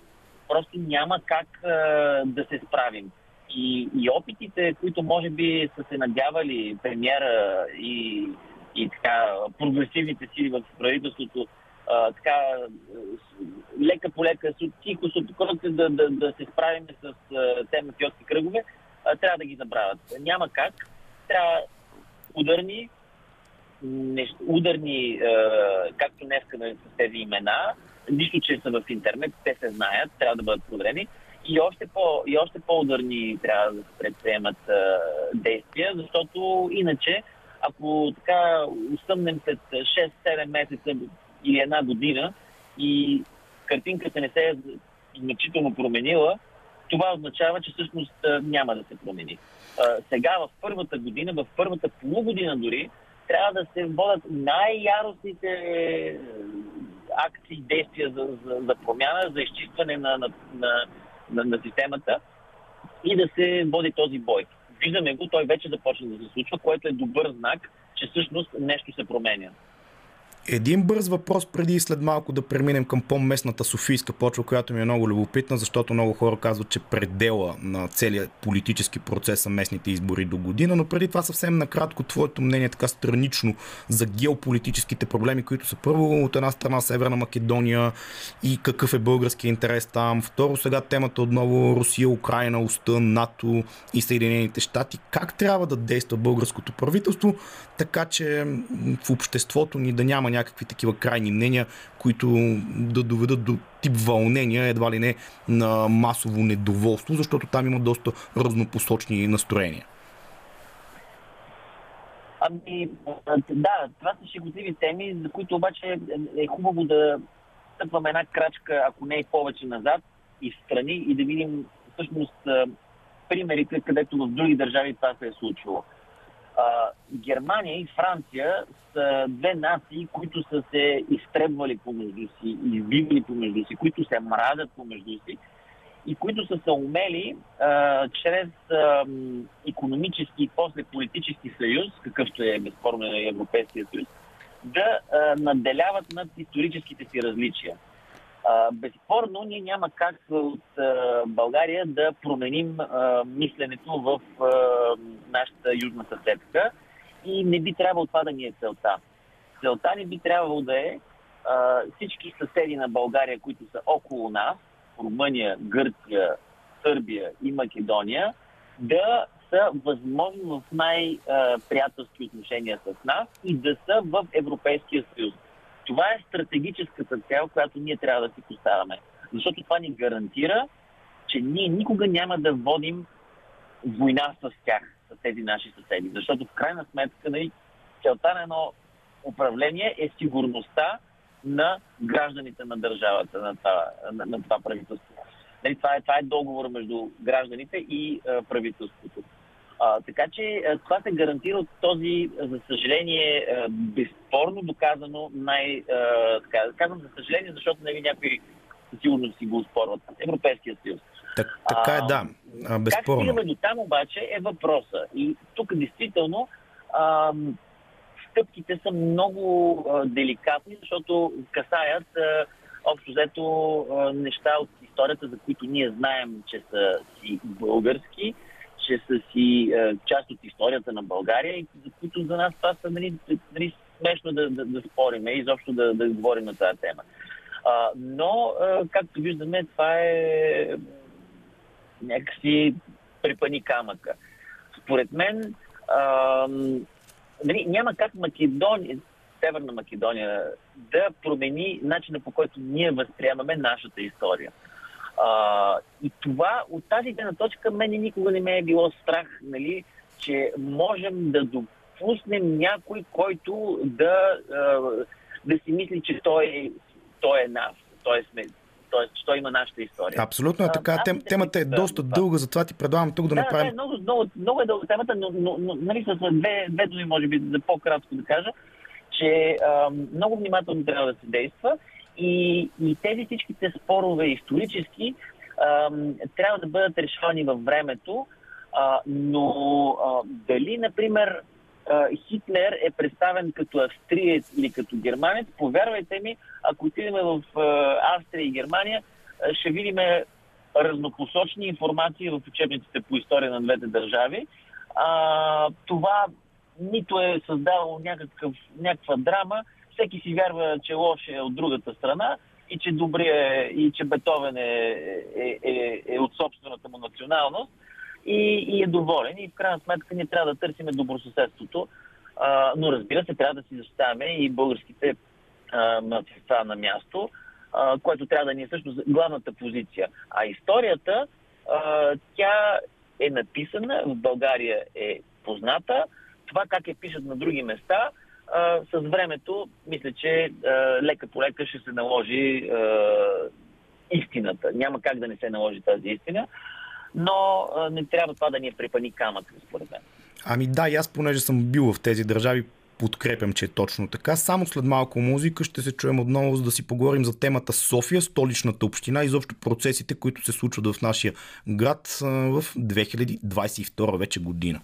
просто няма как а, да се справим. И, и опитите, които може би са се надявали премиера и, и така, прогресивните сили в правителството, а, така, лека по лека, тихо субкротка да, да, да се справим с тези мафиотски кръгове, а, трябва да ги забравят. Няма как. Трябва ударни, нещ, ударни а, както днеска с тези имена, нищо, че са в интернет, те се знаят, трябва да бъдат проверени. И още, по, и още по-ударни трябва да се предприемат а, действия, защото иначе, ако така усъмнем след шест-седем месеца или една година и картинката не се е значително променила, това означава, че всъщност няма да се промени. А, сега, в първата година, в първата полугодина дори, трябва да се водят най-яростните акции, действия за, за, за промяна, за изчистване на... на, на На, на системата и да се води този бой. Виждаме го, той вече започна да се случва, което е добър знак, че всъщност нещо се променя. Един бърз въпрос преди и след малко да преминем към по-местната софийска почва, която ми е много любопитна, защото много хора казват, че предела на целия политически процес са местните избори до година, но преди това съвсем накратко твоето мнение така странично за геополитическите проблеми, които са първо от една страна Северна Македония и какъв е български интерес там, второ сега темата отново Русия, Украина, Уста, НАТО и Съединените щати. Как трябва да действа българското правителство, така че в обществото ни да няма някакви такива крайни мнения, които да доведат до тип вълнения, едва ли не на масово недоволство, защото там има доста разнопосочни настроения. Ами, да, това са шеготливи теми, за които обаче е хубаво да стъпваме една крачка, ако не и повече назад и встрани, и да видим всъщност примерите, където в други държави това се е случило. Германия и Франция са две нации, които са се изтребвали помежду си, избивали помежду си, които се мразят помежду си и които са се умели а, чрез а, икономически и после политически съюз, какъвто е безспорно Европейския съюз, да а, наделяват над историческите си различия. А, безспорно, ние няма как от а, България да променим а, мисленето в а, нашата южна съседка и не би трябвало това да ни е целта. Целта ни би трябвало да е а, всички съседи на България, които са около нас, Румъния, Гърция, Сърбия и Македония, да са възможно в най-приятелски отношения с нас и да са в Европейския съюз. Това е стратегическата цел, която ние трябва да си поставяме. Защото това ни гарантира, че ние никога няма да водим война с тях, с тези наши съседи. Защото в крайна сметка, нали, целта на едно управление е сигурността на гражданите на държавата, на това, на, на това правителство. Нали, това е, това е договор между гражданите и а, правителството. А, така че това се гарантира от този, за съжаление, безспорно доказано най... А, така, казвам за съжаление, защото нали, някои сигурно си го спорват. Европейския съюз. Так, така е, да. А, безспорно. Как стигаме до там обаче е въпроса. И тук действително а, стъпките са много а, деликатни, защото касаят а, общо взето а, неща от историята, за които ние знаем, че са си български, че са си е, част от историята на България и за които за нас това са нали, нали, смешно да, да, да спориме и изобщо да, да говорим на тази тема. А, но, е, както виждаме, това е някакси препани камъка. Според мен, а, нали, няма как Македония, Северна Македония да промени начина, по който ние възприемаме нашата история. А, и това от тази гледна точка мене никога не ме е било страх, нали, че можем да допуснем някой, който да, а, да си мисли, че той, той е нас, той е сме, той, че той има нашата история. Абсолютно е така. А, Тем, темата е да, доста да, дълга, затова ти предлагам тук да, да направим... Да, много, много, много е дълга темата, но, но, но нали, с две, две думи, може би, за по-кратко да кажа, че а, много внимателно трябва да се действа. И, и тези всичките спорове исторически а, трябва да бъдат решавани във времето, а, но а, дали, например, а, Хитлер е представен като австриец или като германец, повярвайте ми, ако отидем в а, Австрия и Германия, а, ще видим разнопосочни информации в учебниците по история на двете държави. А, това нито е създавало някакъв, някаква драма, всеки си вярва, че лош е от другата страна и че добрия, и че Бетовен е, е, е, е от собствената му националност и, и е доволен. И в крайна сметка ние трябва да търсим добросъседството, а, но разбира се, трябва да си защитаваме и българските малцинства на място, а, което трябва да ни е всъщност главната позиция. А историята, а, тя е написана, в България е позната, това как я пишат на други места, Uh, с времето, мисля, че uh, лека по лека ще се наложи uh, истината. Няма как да не се наложи тази истина, но uh, не трябва това да ни е препани камък, според мен. Ами да, и аз, понеже съм бил в тези държави, подкрепям, че е точно така. Само след малко музика ще се чуем отново, за да си поговорим за темата София, столичната община и изобщо процесите, които се случват в нашия град в две хиляди двадесет и втора вече година.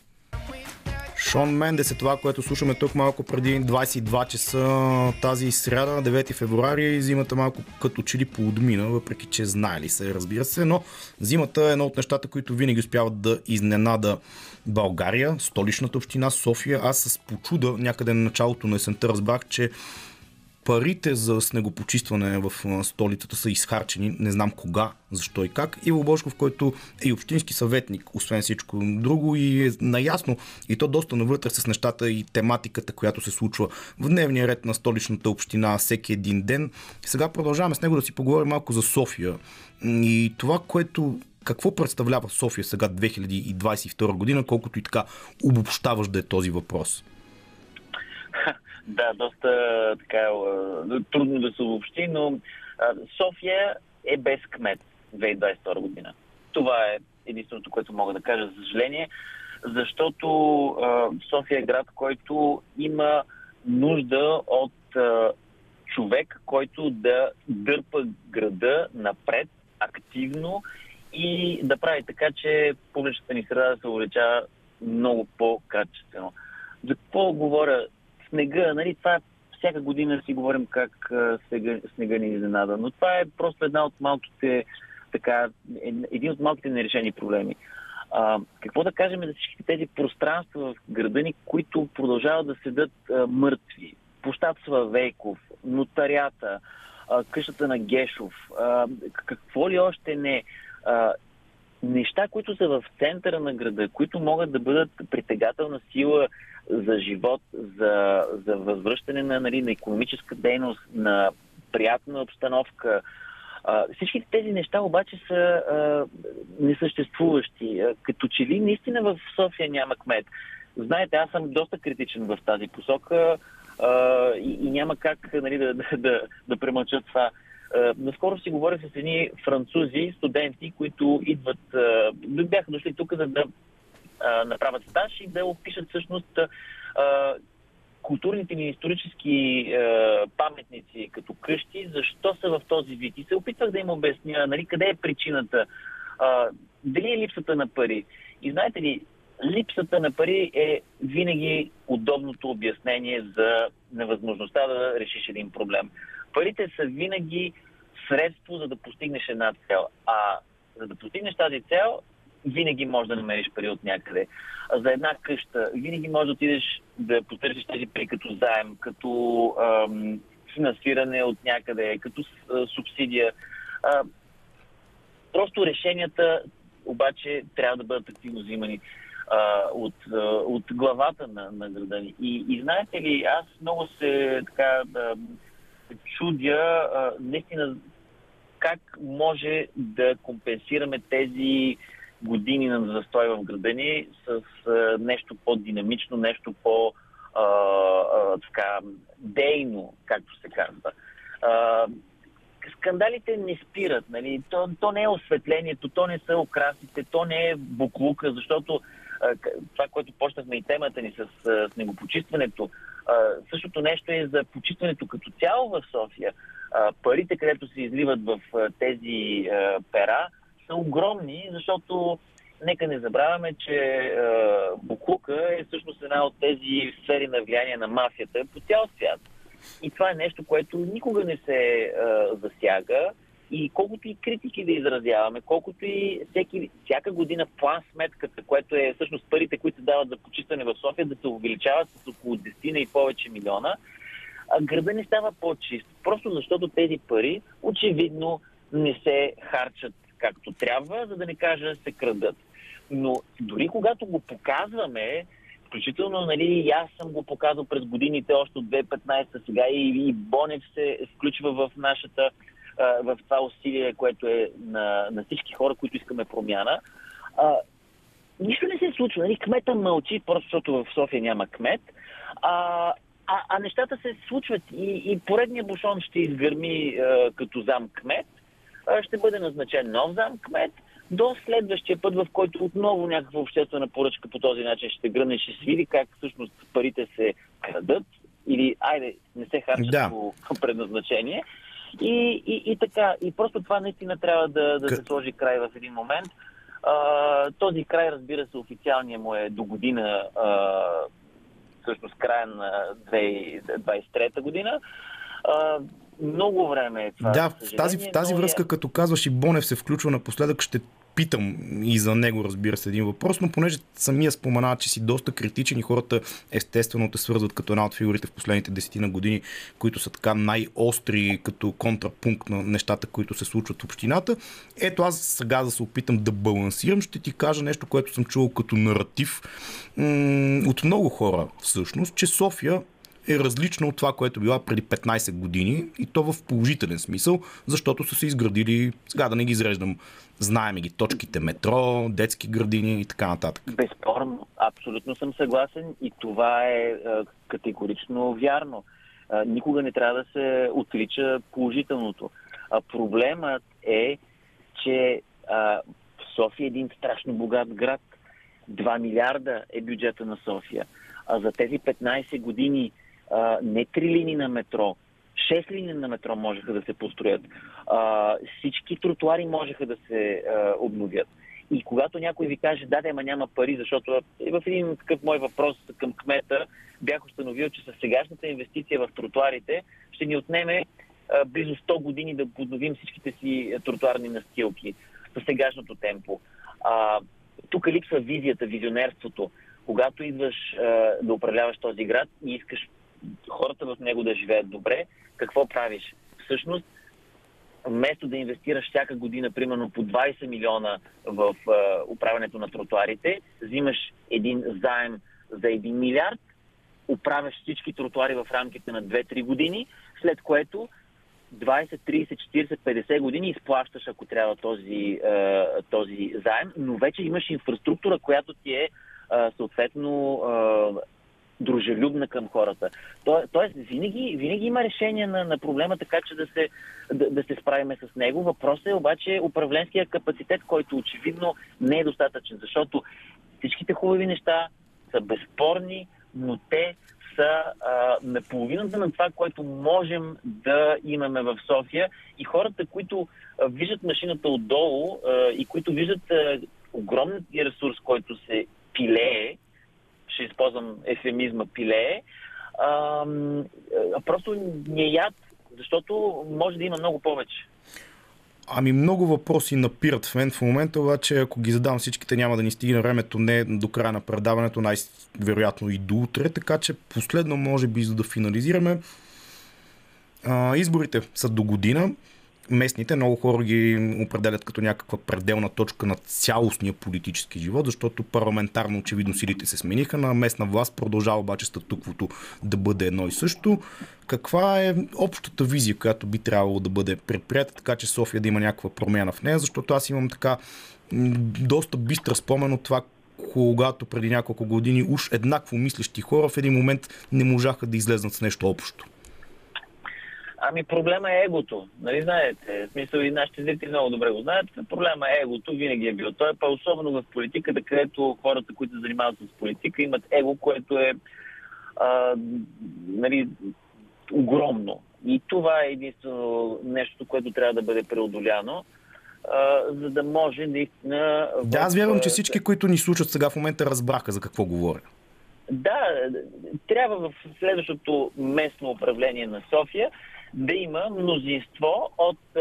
Шон Мендес е това, което слушаме тук малко преди двадесет и два часа тази сряда, девети февруари, и зимата малко като че ли поотмина, въпреки че знаели се, разбира се, но зимата е едно от нещата, които винаги успяват да изненада България, столичната община София. Аз с почуда някъде на началото на есента разбрах, че парите за снегопочистване в столицата са изхарчени, не знам кога, защо и как. Иво Божков, който е и общински съветник, освен всичко друго, и е наясно, и то доста навътре с нещата и тематиката, която се случва в дневния ред на столичната община всеки един ден. Сега продължаваме с него да си поговорим малко за София и това, което... Какво представлява София сега две хиляди двадесет и втора година, колкото и така обобщаваш да е този въпрос? Да, доста така трудно да се обобщи, но София е без кмет две хиляди двадесет и втора година. Това е единственото, което мога да кажа, за съжаление, защото София е град, който има нужда от човек, който да дърпа града напред, активно и да прави така, че публичната ни среда да се увеличава много по-качествено. За какво говоря? Снега, нали, това е всяка година си говорим как снега, снега ни изненада. Но това е просто една от малките, така, един от малките нерешени проблеми. А, какво да кажем за всички тези пространства в града ни, които продължават да седат а, мъртви? Площад Славейков, нотарията, а, къщата на Гешов, а, какво ли още не... А, неща, които са в центъра на града, които могат да бъдат притегателна сила за живот, за, за възвръщане на, нали, на икономическа дейност, на приятна обстановка. А, всички тези неща обаче са а, несъществуващи. А, като че ли наистина в София няма кмет. Знаете, аз съм доста критичен в тази посока а, и, и няма как, нали, да, да, да, да премълча това. Наскоро си говорих с едни французи, студенти, които идват, бяха дошли тук, за да направят стаж и да опишат всъщност културните ни исторически паметници като къщи, защо са в този вид. И се опитвах да им обясня, нали, къде е причината, дали е липсата на пари. И знаете ли, липсата на пари е винаги удобното обяснение за невъзможността да решиш един проблем. Парите са винаги средство, за да постигнеш една цел. А за да постигнеш тази цел, винаги можеш да намериш пари от някъде. За една къща винаги можеш да отидеш да потърсиш тези пари като заем, като ам, финансиране от някъде, като а, субсидия. А, просто решенията обаче трябва да бъдат активно взимани а, от, а, от главата на, на града ни. И, и знаете ли, аз много се така... Да, чудя а, наистина как може да компенсираме тези години на застой в града ни с а, нещо по-динамично, нещо по-дейно, както се казва. А, скандалите не спират, нали? То, то не е осветлението, то не са украсите, то не е буклука, защото а, това, което почнахме и темата ни с а, снегопочистването, Uh, същото нещо е за почистването като цяло в София. Uh, парите, където се изливат в uh, тези uh, пера, са огромни, защото нека не забравяме, че uh, боклука е всъщност една от тези сфери на влияние на мафията по цял свят. И това е нещо, което никога не се uh, засяга. И колкото и критики да изразяваме, колкото и всеки, всяка година план сметката, което е всъщност парите, които се дават за почистване в София, да се увеличават с около десет и повече милиона, а града не става по-чист. Просто защото тези пари очевидно не се харчат както трябва, за да не кажа се крадат. Но дори когато го показваме, включително, нали, и аз съм го показал през годините, още от две хиляди и петнадесета сега и, и Бонев се включва в нашата... в това усилие, което е на, на всички хора, които искаме промяна. А, нищо не се случва. Нали? Кмета мълчи, просто защото в София няма кмет. А, а, а нещата се случват и, и поредния бушон ще изгърми а, като зам кмет. А, ще бъде назначен нов зам кмет до следващия път, в който отново някаква обществена поръчка по този начин ще гръмне, ще се види как всъщност парите се крадат или, айде, не се харчат да. По предназначение. И, и, и така. И просто това наистина трябва да, да К... се сложи край в един момент. А, този край, разбира се, официалният му е до година, а, всъщност края на две хиляди двадесет и трета година. А, много време е това. Да, в тази, в тази връзка, е... като казваш и Бонев се включва напоследък, ще питам и за него, разбира се, един въпрос, но понеже самия спомена, че си доста критичен и хората естествено те свързват като една от фигурите в последните десетина години, които са така най-остри като контрапункт на нещата, които се случват в общината. Ето аз сега да се опитам да балансирам, ще ти кажа нещо, което съм чувал като наратив м- от много хора всъщност, че София е различно от това, което била преди петнадесет години и то в положителен смисъл, защото са се изградили, сега да не ги изреждам, знаем ги, точките метро, детски градини и така нататък. Безспорно, абсолютно съм съгласен и това е категорично вярно. Никога не трябва да се отлича положителното. Проблемът е, че София е един страшно богат град. два милиарда е бюджета на София. А за тези петнадесет години Uh, не три линии на метро, шест линии на метро можеха да се построят. Uh, всички тротуари можеха да се uh, обновят. И когато някой ви каже, да, да, ама няма пари, защото в един такъв мой въпрос към кмета бях установил, че с сегашната инвестиция в тротуарите ще ни отнеме а, близо сто години да подновим всичките си тротуарни настилки с сегашното темпо. А, тук липсва визията, визионерството. Когато идваш а, да управляваш този град и искаш хората в него да живеят добре, какво правиш? Всъщност, вместо да инвестираш всяка година, примерно по двайсет милиона в а, управянето на тротуарите, взимаш един заем за един милиард, управяш всички тротуари в рамките на две-три години, след което двайсет, трийсет, четирийсет, петдесет години изплащаш, ако трябва този, а, този заем, но вече имаш инфраструктура, която ти е а, съответно а, дружелюбна към хората. То, тоест, винаги, винаги има решение на, на проблема, така че да се, да, да се справиме с него. Въпросът е обаче управленския капацитет, който очевидно не е достатъчен, защото всичките хубави неща са безспорни, но те са а, наполовината на това, което можем да имаме в София. И хората, които а, виждат машината отдолу а, и които виждат а, огромният ресурс, който се пилее, ще използвам ефемизма пилее, а, а, просто не яд, защото може да има много повече. Ами много въпроси напират в мен в момента, обаче ако ги задам всичките, няма да ни стигне времето, не до края на предаването, най-вероятно и до утре, така че последно, може би, за да финализираме, а, изборите са до година. Местните, много хора ги определят като някаква пределна точка на цялостния политически живот, защото парламентарно очевидно силите се смениха, на местна власт продължава обаче статуквото да бъде едно и също. Каква е общата визия, която би трябвало да бъде предприята, така че София да има някаква промяна в нея, защото аз имам така доста бистър спомен от това, когато преди няколко години уж еднакво мислещи хора в един момент не можаха да излезнат с нещо общо. Ами проблема е егото, нали знаете, в смисъл и нашите зрители много добре го знаят, проблема е егото, винаги е било. Той е па особено в политиката, където хората, които се занимават с политика, имат его, което е а, нали, огромно. И това е единствено нещо, което трябва да бъде преодоляно, а, за да може наистина... Да, аз вярвам, че всички, които ни случат сега в момента, разбраха за какво говоря. Да, трябва в следващото местно управление на София да има мнозинство от е,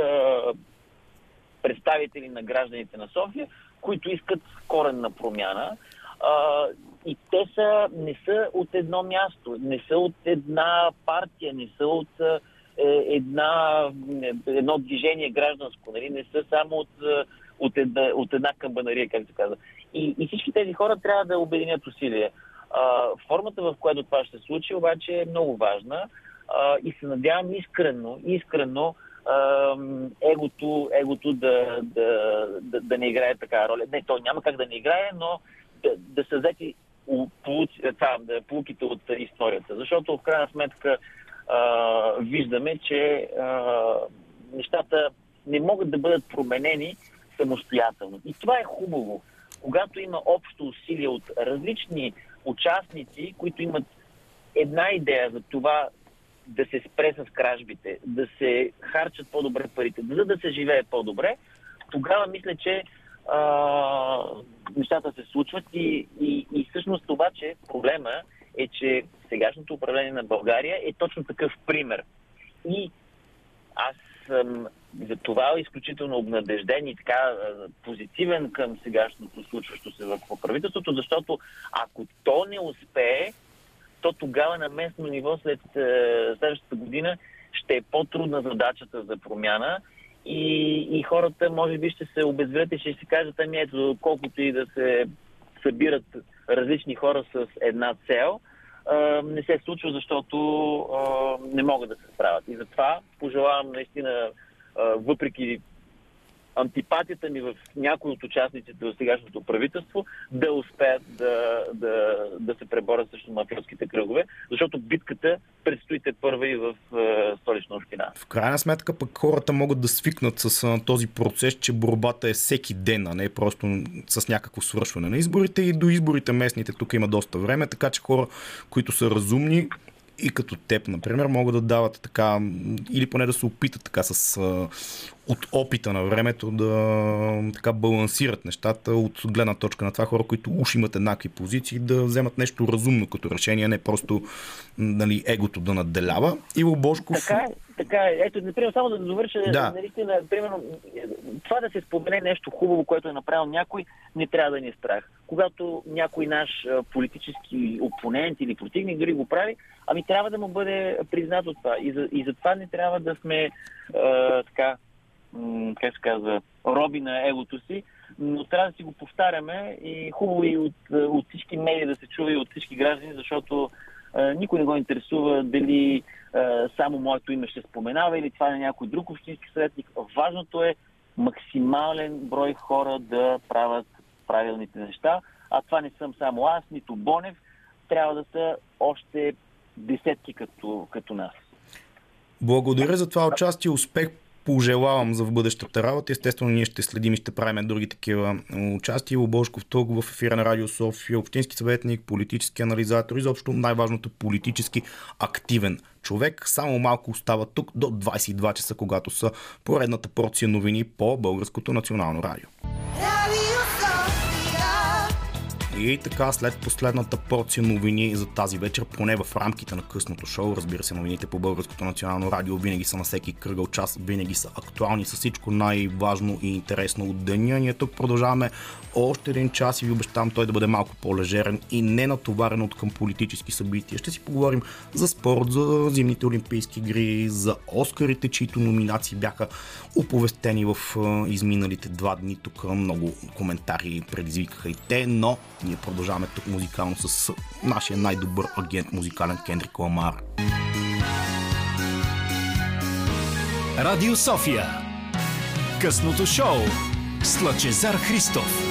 представители на гражданите на София, които искат коренна промяна. Е, и те са, не са от едно място, не са от една партия, не са от е, една, едно движение гражданско, нали? Не са само от, от, една, от една камбанария, както каза. И, и всички тези хора трябва да обединят усилия. Е, формата, в която това ще се случи, обаче е много важна. И се надявам искрено, искрено егото, егото да, да, да, да не играе такава роля. Не, то няма как да не играе, но да, да се взети поуките от историята. Защото в крайна сметка а, виждаме, че а, нещата не могат да бъдат променени самостоятелно. И това е хубаво. Когато има общо усилие от различни участници, които имат една идея за това, да се спре с кражбите, да се харчат по-добре парите, за да се живее по-добре, тогава мисля, че а, нещата се случват и, и, и всъщност това, че проблема е, че сегашното управление на България е точно такъв пример. И аз съм за това изключително обнадежден и така позитивен към сегашното случващо се върху правителството, защото ако то не успее, то тогава на местно ниво след е, следващата година ще е по-трудна задачата за промяна и, и хората може би ще се обезверят и ще си кажат, ами ето, колкото и да се събират различни хора с една цел, е, не се случва, защото е, не могат да се справят. И затова пожелавам наистина, е, въпреки антипатията ми в някои от участниците в сегашното правителство, да успеят да, да, да се преборят срещу мафиотските кръгове, защото битката предстоите първа и в е, столична община. В крайна сметка пък хората могат да свикнат с а, този процес, че борбата е всеки ден, а не просто с някакво свършване на изборите, и до изборите местните тук има доста време, така че хора, които са разумни и като теб, например, могат да дават така, или поне да се опитат така с от опита на времето да така балансират нещата от гледна точка на това хора, които уж имат еднакви позиции, да вземат нещо разумно като решение, не просто нали, егото да надделява. Иво Божков... Така, така. Ето, например, само да довърша, да. Наистина, примерно, това да се спомене нещо хубаво, което е направил някой, не трябва да ни е страх. Когато някой наш политически опонент или противник дори го прави, ами трябва да му бъде признато това. И, за, и затова не трябва да сме а, така, как се казва, роби на егото си, но трябва да си го повтаряме и хубаво и от, от всички медии да се чува и от всички граждани, защото а, никой не го интересува дали а, само моето име ще споменава или това на някой друг общински съветник. Важното е максимален брой хора да правят правилните неща, а това не съм само аз, нито Бонев, трябва да са още десетки като, като нас. Благодаря за това участие, успех пожелавам за в бъдещата работа. Естествено, ние ще следим и ще правим други такива участия. Иво Божков тук в ефира на Радио София, общински съветник, политически анализатор, изобщо най-важното политически активен човек. Само малко остава тук до двайсет и два часа, когато са поредната порция новини по Българското национално радио. И така, след последната порция новини за тази вечер, поне в рамките на късното шоу, разбира се, новините по Българското национално радио винаги са на всеки кръгъл час, винаги са актуални с всичко най-важно и интересно от деня. Ние тук продължаваме още един час и ви обещавам той да бъде малко по-лежерен и не натоварен от към политически събития. Ще си поговорим за спорт, за зимните олимпийски игри, за Оскарите, чието номинации бяха оповестени в изминалите два дни. Тук много коментари предизвикаха и те, но ние продължаваме тук музикално с нашия най-добър агент музикален Кендрик Ламар. Радио София. Късното шоу с Лъчезар Христов.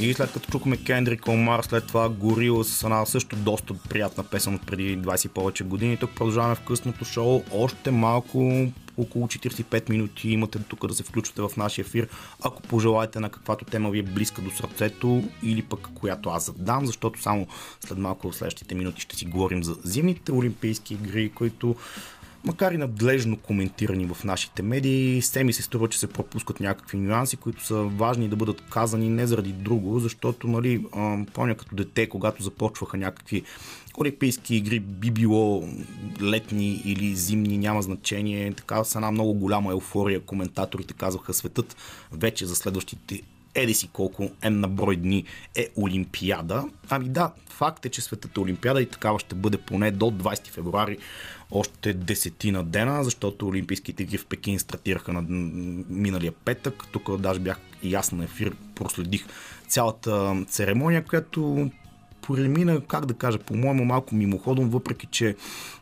И след като чухме Кендрик Ламар, след това Горила с една също доста приятна песен от преди двайсет и повече години. Тук продължаваме в късното шоу още малко, около четирийсет и пет минути имате тук да се включвате в нашия ефир, ако пожелаете на каквато тема ви е близка до сърцето или пък която аз задам, защото само след малко в следващите минути ще си говорим за зимните олимпийски игри, които макар и надлежно коментирани в нашите медии, все ми се струва, че се пропускат някакви нюанси, които са важни да бъдат казани не заради друго, защото, нали, помня като дете, когато започваха някакви олимпийски игри, би било летни или зимни, няма значение. Така с една много голяма еуфория коментаторите казваха, светът вече за следващите еди си колко N на брой дни е Олимпиада. Ами да, факт е, че светът е Олимпиада и такава ще бъде поне до двайсети февруари, още десетина дена, защото Олимпийските игри в Пекин стартираха на миналия петък. Тук даже бях и аз на ефир, проследих цялата церемония, която премина, как да кажа, по-моему малко мимоходом, въпреки че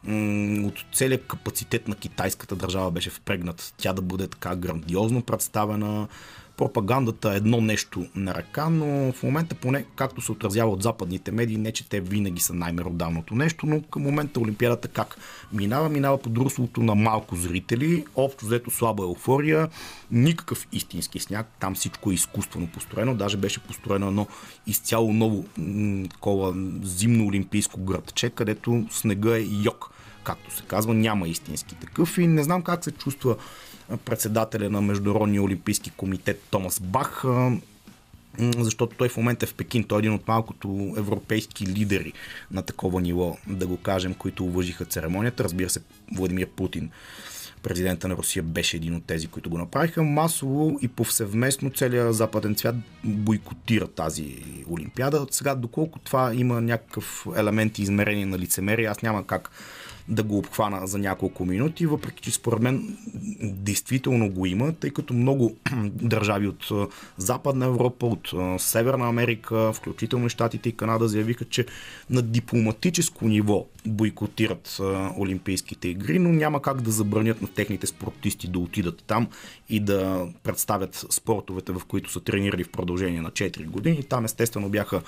м- от целият капацитет на китайската държава беше впрегнат тя да бъде така грандиозно представена. Пропагандата е едно нещо на ръка, но в момента поне, както се отразява от западните медии, не че те винаги са най-меродавното нещо, но към момента Олимпиадата как минава? Минава под руслото на малко зрители, общо взето слаба еуфория, никакъв истински сняг, там всичко е изкуствено построено, даже беше построено едно изцяло ново м- такова зимно олимпийско градче, където снега е йог, както се казва, няма истински такъв и не знам как се чувства председателя на Международния олимпийски комитет Томас Бах, защото той в момента е в Пекин. Той е един от малкото европейски лидери на такова ниво, да го кажем, които уважиха церемонията. Разбира се, Владимир Путин, президента на Русия, беше един от тези, които го направиха. Масово и повсеместно целият западен свят бойкотира тази олимпиада. Сега, доколко това има някакъв елемент и измерение на лицемерие, аз няма как да го обхвана за няколко минути, въпреки че според мен действително го има, тъй като много държави от Западна Европа, от Северна Америка, включително и Щатите и Канада, заявиха, че на дипломатическо ниво бойкотират Олимпийските игри, но няма как да забранят на техните спортисти да отидат там и да представят спортовете, в които са тренирали в продължение на четири години. Там естествено бяха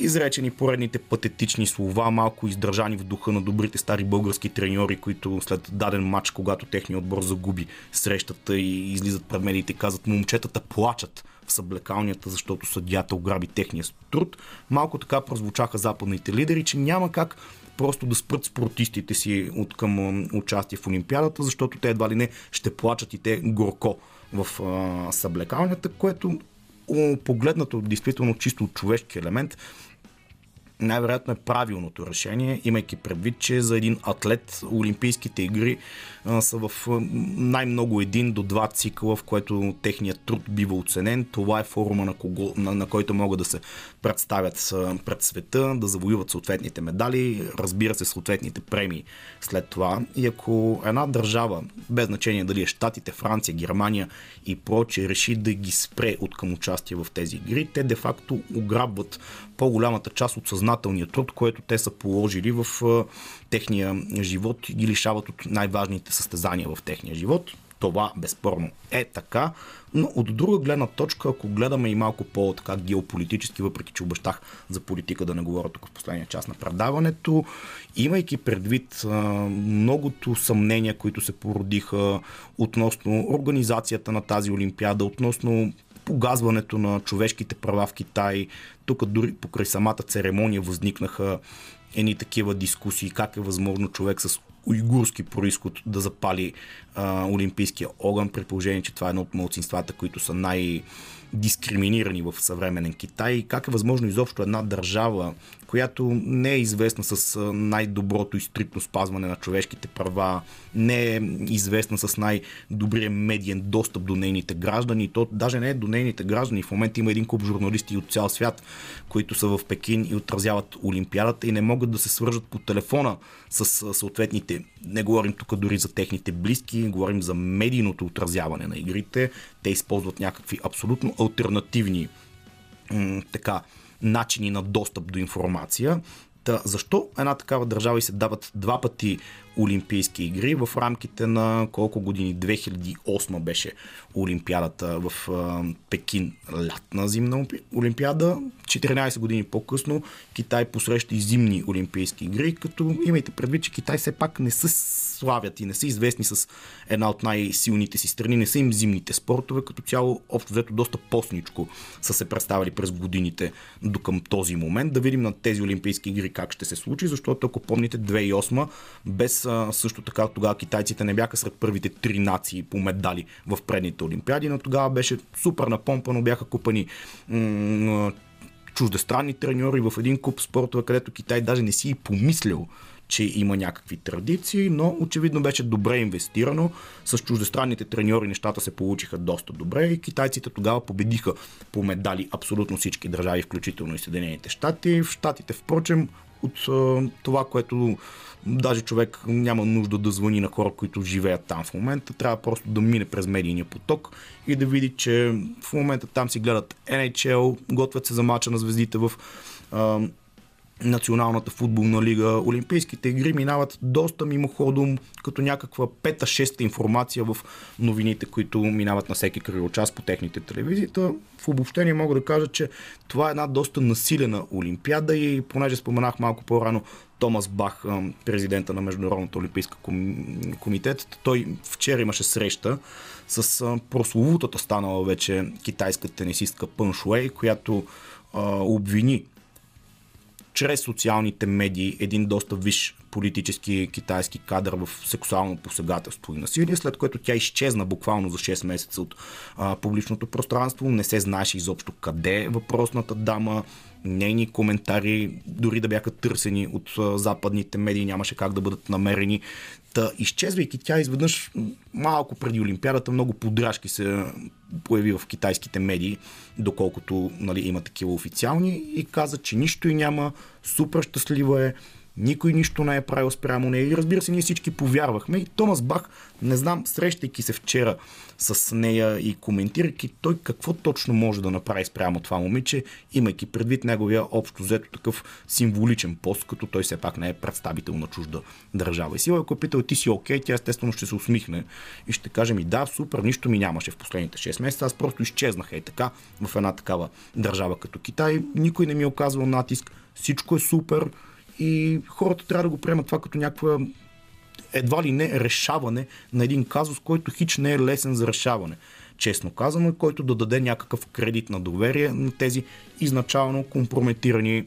изречени поредните патетични слова, малко издържани в духа на добрите стари български треньори, които след даден матч, когато техният отбор загуби срещата и излизат пред медиите, казват: момчетата плачат в съблекалнията, защото съдията ограби техния труд. Малко така прозвучаха западните лидери, че няма как просто да спрат спортистите си от към участие в Олимпиадата, защото те едва ли не ще плачат и те горко в а, съблекалнията, което погледнато действително чисто от човешки елемент най-вероятно е правилното решение, имайки предвид, че за един атлет Олимпийските игри а, са в най-много един до два цикла, в което техният труд бива оценен. Това е форума, на, кого, на, на който могат да се представят пред света, да завоюват съответните медали, разбира се, съответните премии след това. И ако една държава, без значение дали е Щатите, Франция, Германия и прочее, реши да ги спре от към участие в тези игри, те де-факто ограбват по-голямата част от съзнателния труд, което те са положили в техния живот и ги лишават от най-важните състезания в техния живот. Това безспорно е така, но от друга гледна точка, ако гледаме и малко по-така геополитически, въпреки че обещах за политика да не говоря тук в последния част на предаването, имайки предвид а, многото съмнения, които се породиха относно организацията на тази Олимпиада, относно погазването на човешките права в Китай, тук дори покрай самата церемония възникнаха едни такива дискусии, как е възможно човек с уйгурски произход да запали а, олимпийския огън, при положение, че това е едно от малцинствата, които са най-дискриминирани в съвременен Китай. Как е възможно изобщо една държава, която не е известна с най-доброто и стриктно спазване на човешките права, не е известна с най-добрия медиен достъп до нейните граждани, то даже не е до нейните граждани. В момента има един куп журналисти от цял свят, които са в Пекин и отразяват Олимпиадата и не могат да се свържат по телефона с съответните, не говорим тук дори за техните близки, говорим за медийното отразяване на игрите. Те използват някакви абсолютно алтернативни м- така начини на достъп до информация. Та, защо една такава държава и се дават два пъти Олимпийски игри в рамките на колко години? две хиляди и осма беше Олимпиадата в Пекин, лятна зимна Олимпиада. четиринайсет години по-късно Китай посреща и зимни Олимпийски игри, като имайте предвид, че Китай все пак не се славят и не са известни с една от най-силните си страни, не са им зимните спортове, като цяло общо взето доста посничко са се представили през годините до към този момент. Да видим на тези Олимпийски игри как ще се случи, защото ако помните две хиляди и осма, без също така тогава китайците не бяха сред първите три нации по медали в предните олимпиади, но тогава беше супер напомпано, бяха купани м- чуждестранни треньори в един куп спортове, където Китай даже не си и помислял, че има някакви традиции, но очевидно беше добре инвестирано. С чуждестранните треньори нещата се получиха доста добре и китайците тогава победиха по медали абсолютно всички държави, включително и Съединените щати. В щатите, впрочем, от това, което даже човек няма нужда да звъни на хора, които живеят там в момента. Трябва просто да мине през медийния поток и да види, че в момента там си гледат Ен Ейч Ел, готвят се за мача на звездите в а, Националната футболна лига. Олимпийските игри минават доста мимоходом, като някаква пета-шеста информация в новините, които минават на всеки кръгъл час по техните телевизии. В обобщение мога да кажа, че това е една доста насилена олимпиада и понеже споменах малко по-рано Томас Бах, президента на Международната олимпийска комитет, той вчера имаше среща с прословутата станала вече китайска тенисистка Пън Шуей, която а, обвини чрез социалните медии един доста виш политически китайски кадър в сексуално посегателство и насилие, след което тя изчезна буквално за шест месеца от а, публичното пространство. Не се знаеше изобщо къде е въпросната дама. Нейни коментари, дори да бяха търсени от а, западните медии, нямаше как да бъдат намерени. Та, изчезвайки тя, изведнъж малко преди Олимпиадата, много подряжки се появи в китайските медии, доколкото нали, има такива официални, и каза, че нищо и няма, супер щастлива е, никой нищо не е правил спрямо нея. И разбира се, ние всички повярвахме. И Томас Бах, не знам, срещайки се вчера с нея и коментирайки той какво точно може да направи спрямо това момиче, имайки предвид неговия общо взето такъв символичен пост, като той все пак не е представител на чужда държава. И сила, ако е питал, ти си окей, тя естествено ще се усмихне и ще каже ми да, супер, нищо ми нямаше в последните шест месеца, аз просто изчезнах и така в една такава държава като Китай. Никой не ми е оказвал натиск, всичко е супер и хората трябва да го приемат това като някаква едва ли не решаване на един казус, който хич не е лесен за решаване. Честно казано, който да даде някакъв кредит на доверие на тези изначално компрометирани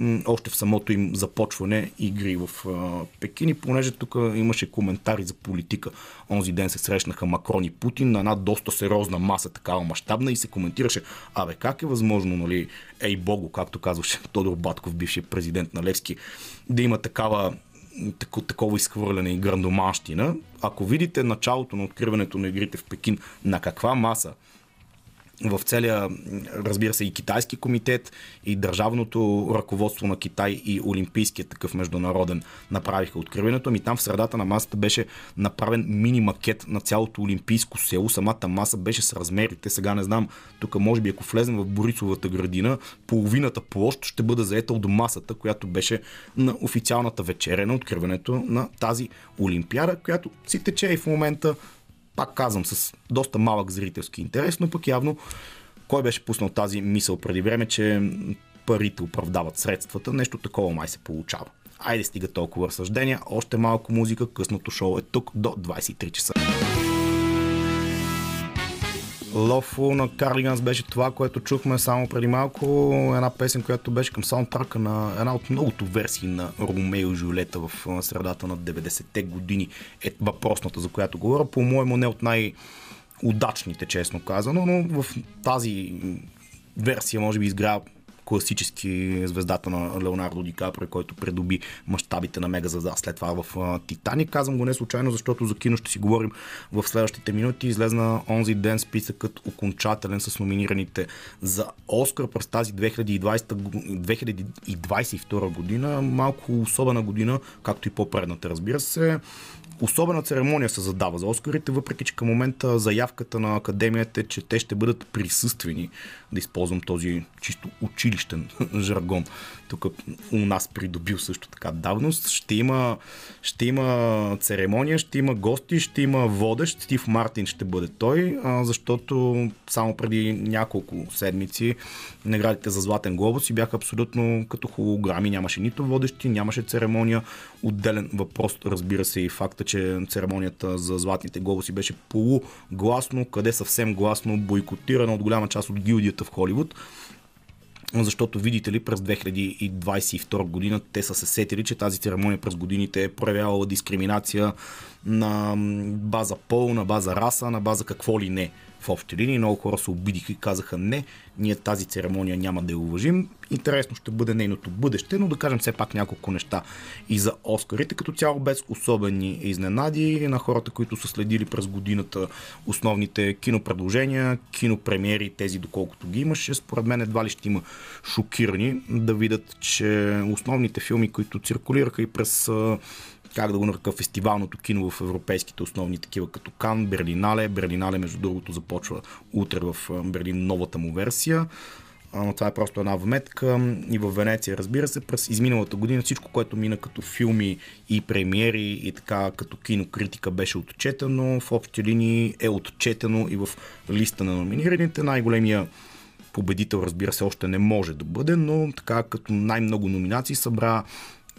м- още в самото им започване игри в а, Пекин. И понеже тук имаше коментари за политика. Онзи ден се срещнаха Макрон и Путин на една доста сериозна маса, такава мащабна, и се коментираше, абе как е възможно, нали, ей богу, както казваше Тодор Батков, бившия президент на Левски, да има такава Тако, такова изхвърляне и грандоманщина. Ако видите началото на откриването на игрите в Пекин, на каква маса в целия, разбира се, и китайски комитет, и държавното ръководство на Китай, и олимпийският такъв международен направиха откриването. Ами там в средата на масата беше направен мини макет на цялото олимпийско село. Самата маса беше с размерите. Сега не знам, тук може би ако влезем в Борисовата градина, половината площ ще бъде заета от масата, която беше на официалната вечеря на откриването на тази олимпиада, която си тече и в момента, пак казвам, с доста малък зрителски интерес, но пък явно кой беше пуснал тази мисъл преди време, че парите оправдават средствата, нещо такова май се получава. Айде, стига толкова разсъждения, още малко музика, късното шоу е тук до двайсет и три часа. Lawful на Cardigans беше това, което чухме само преди малко. Една песен, която беше към саундтрака на една от многото версии на Ромео и Джульета в средата на деветдесетте години. Е въпросната, за която говоря. По-моему не от най-удачните, честно казано, но в тази версия може би изграва класически звездата на Леонардо Ди Каприо, който придоби мащабите на мегазвезда след това в Титаник. Казвам го не случайно, защото за кино ще си говорим в следващите минути. Излезна онзи ден списъкът окончателен с номинираните за Оскар през тази две хиляди и двайсета, две хиляди и двайсет и втора година. Малко особена година, както и по-предната, разбира се. Особена церемония се задава за Оскарите, въпреки че към момента заявката на Академията е, че те ще бъдат присъствени, да използвам този чисто училищен жаргон. Тук у нас придобил също така давност. Ще има, ще има церемония, ще има гости, ще има водещ. Стив Мартин ще бъде той, защото само преди няколко седмици наградите за Златен глобус и бяха абсолютно като холограми. Нямаше нито водещи, нямаше церемония. Отделен въпрос, разбира се, и факта, че церемонията за Златните глобуси беше полугласно, къде съвсем гласно бойкотирана от голяма част от гилдията в Холивуд. Защото, видите ли, през две хиляди и двайсет и втора година те са се сетили, че тази церемония през годините е проявявала дискриминация на база пол, на база раса, на база какво ли не в общи линии. Много хора се обидиха и казаха не, ние тази церемония няма да я уважим. Интересно ще бъде нейното бъдеще, но да кажем все пак няколко неща и за Оскарите като цяло, без особени изненади на хората, които са следили през годината основните кинопредложения, кинопремиери, тези доколкото ги имаше. Според мен едва ли ще има шокирани да видят, че основните филми, които циркулираха и през, как да го нарека, фестивалното кино в европейските основни такива като Кан, Берлинале. Берлинале, между другото, започва утре в Берлин новата му версия. Но това е просто една вметка. И в Венеция, разбира се, през изминалата година всичко, което мина като филми и премиери и така като кинокритика беше отчетено. В общи линии е отчетено и в листа на номинираните. Най-големия победител, разбира се, още не може да бъде, но така като най-много номинации събра.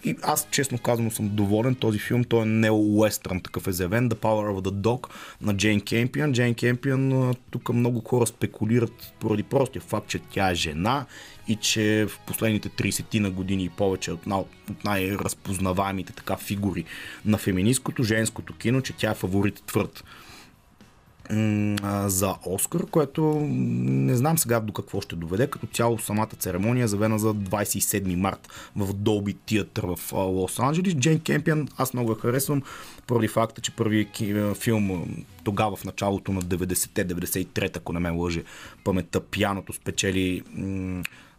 И аз, честно казано, съм доволен. Този филм, той е нео-уестърн, такъв е заявен. The Power of the Dog на Джейн Кемпион. Джейн Кемпион, тук много хора спекулират поради простия факт, че тя е жена и че в последните трийсет на години и повече от, най- от най-разпознаваемите така фигури на феминисткото, женското кино, че тя е фаворит твърд за Оскар, което не знам сега до какво ще доведе. Като цяло самата церемония е завена за двайсет и седми март в Dolby Theater в Лос-Анджелес. Джейн Кемпион аз много я харесвам поради факта, че първият филм тогава в началото на деветдесетте, деветдесет и трета, ако не ме лъже паметта, пианото спечели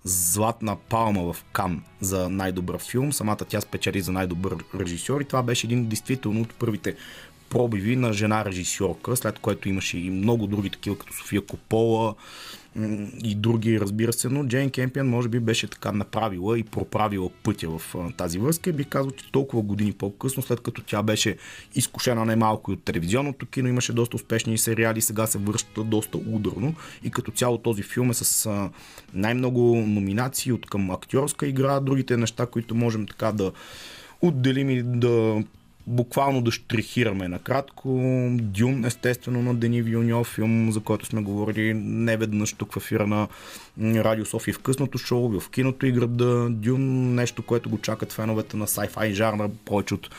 Златна палма в Кан за най-добър филм. Самата тя спечели за най-добър режисьор и това беше един действително от първите пробиви на жена режисьорка, след което имаше и много други такива, като София Копола и други, разбира се, но Джейн Кемпион може би беше така направила и проправила пътя в тази връзка и би казал, че толкова години по-късно, след като тя беше изкушена немалко и от телевизионното кино, имаше доста успешни сериали, сега се връща доста ударно и като цяло този филм е с най-много номинации от към актьорска игра, другите неща, които можем така да отделим и да буквално да штрихираме накратко. Дюн, естествено, на Дени Вилньов, филм, за който сме говорили не веднъж тук в ефира на Радио София в късното шоу, в киното и града. Дюн, нещо, което го чакат феновете на sci-fi жанра повече от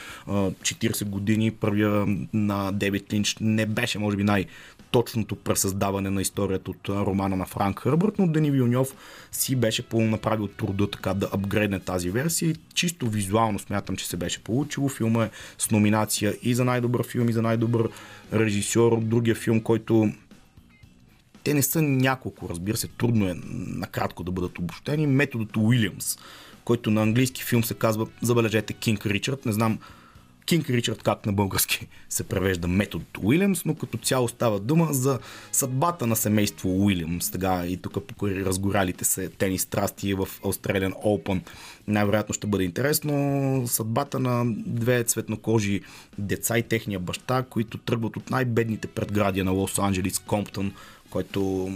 четирийсет години. Първия на Дейвид Линч не беше, може би, най-точното пресъздаване на историята от романа на Франк Хърбърт, но Дени Вилньов си беше направил труда така да апгрейдне тази версия. Чисто визуално смятам, че се беше получило. Филма е с номинация и за най-добър филм, и за най-добър режисьор. Другия филм, който те не са няколко, разбира се, трудно е накратко да бъдат обобщени. Методът Уилямс, който на английски филм се казва, забележете, King Richard. Не знам King Richard как на български се превежда метод Уилямс, но като цяло става дума за съдбата на семейство Уилямс. Тега и тук покрай разгоралите се тенис страсти в Australian Open най-вероятно ще бъде интересно. Съдбата на две цветнокожи деца и техния баща, които тръгват от най-бедните предградия на Лос-Анджелес, Комптън, който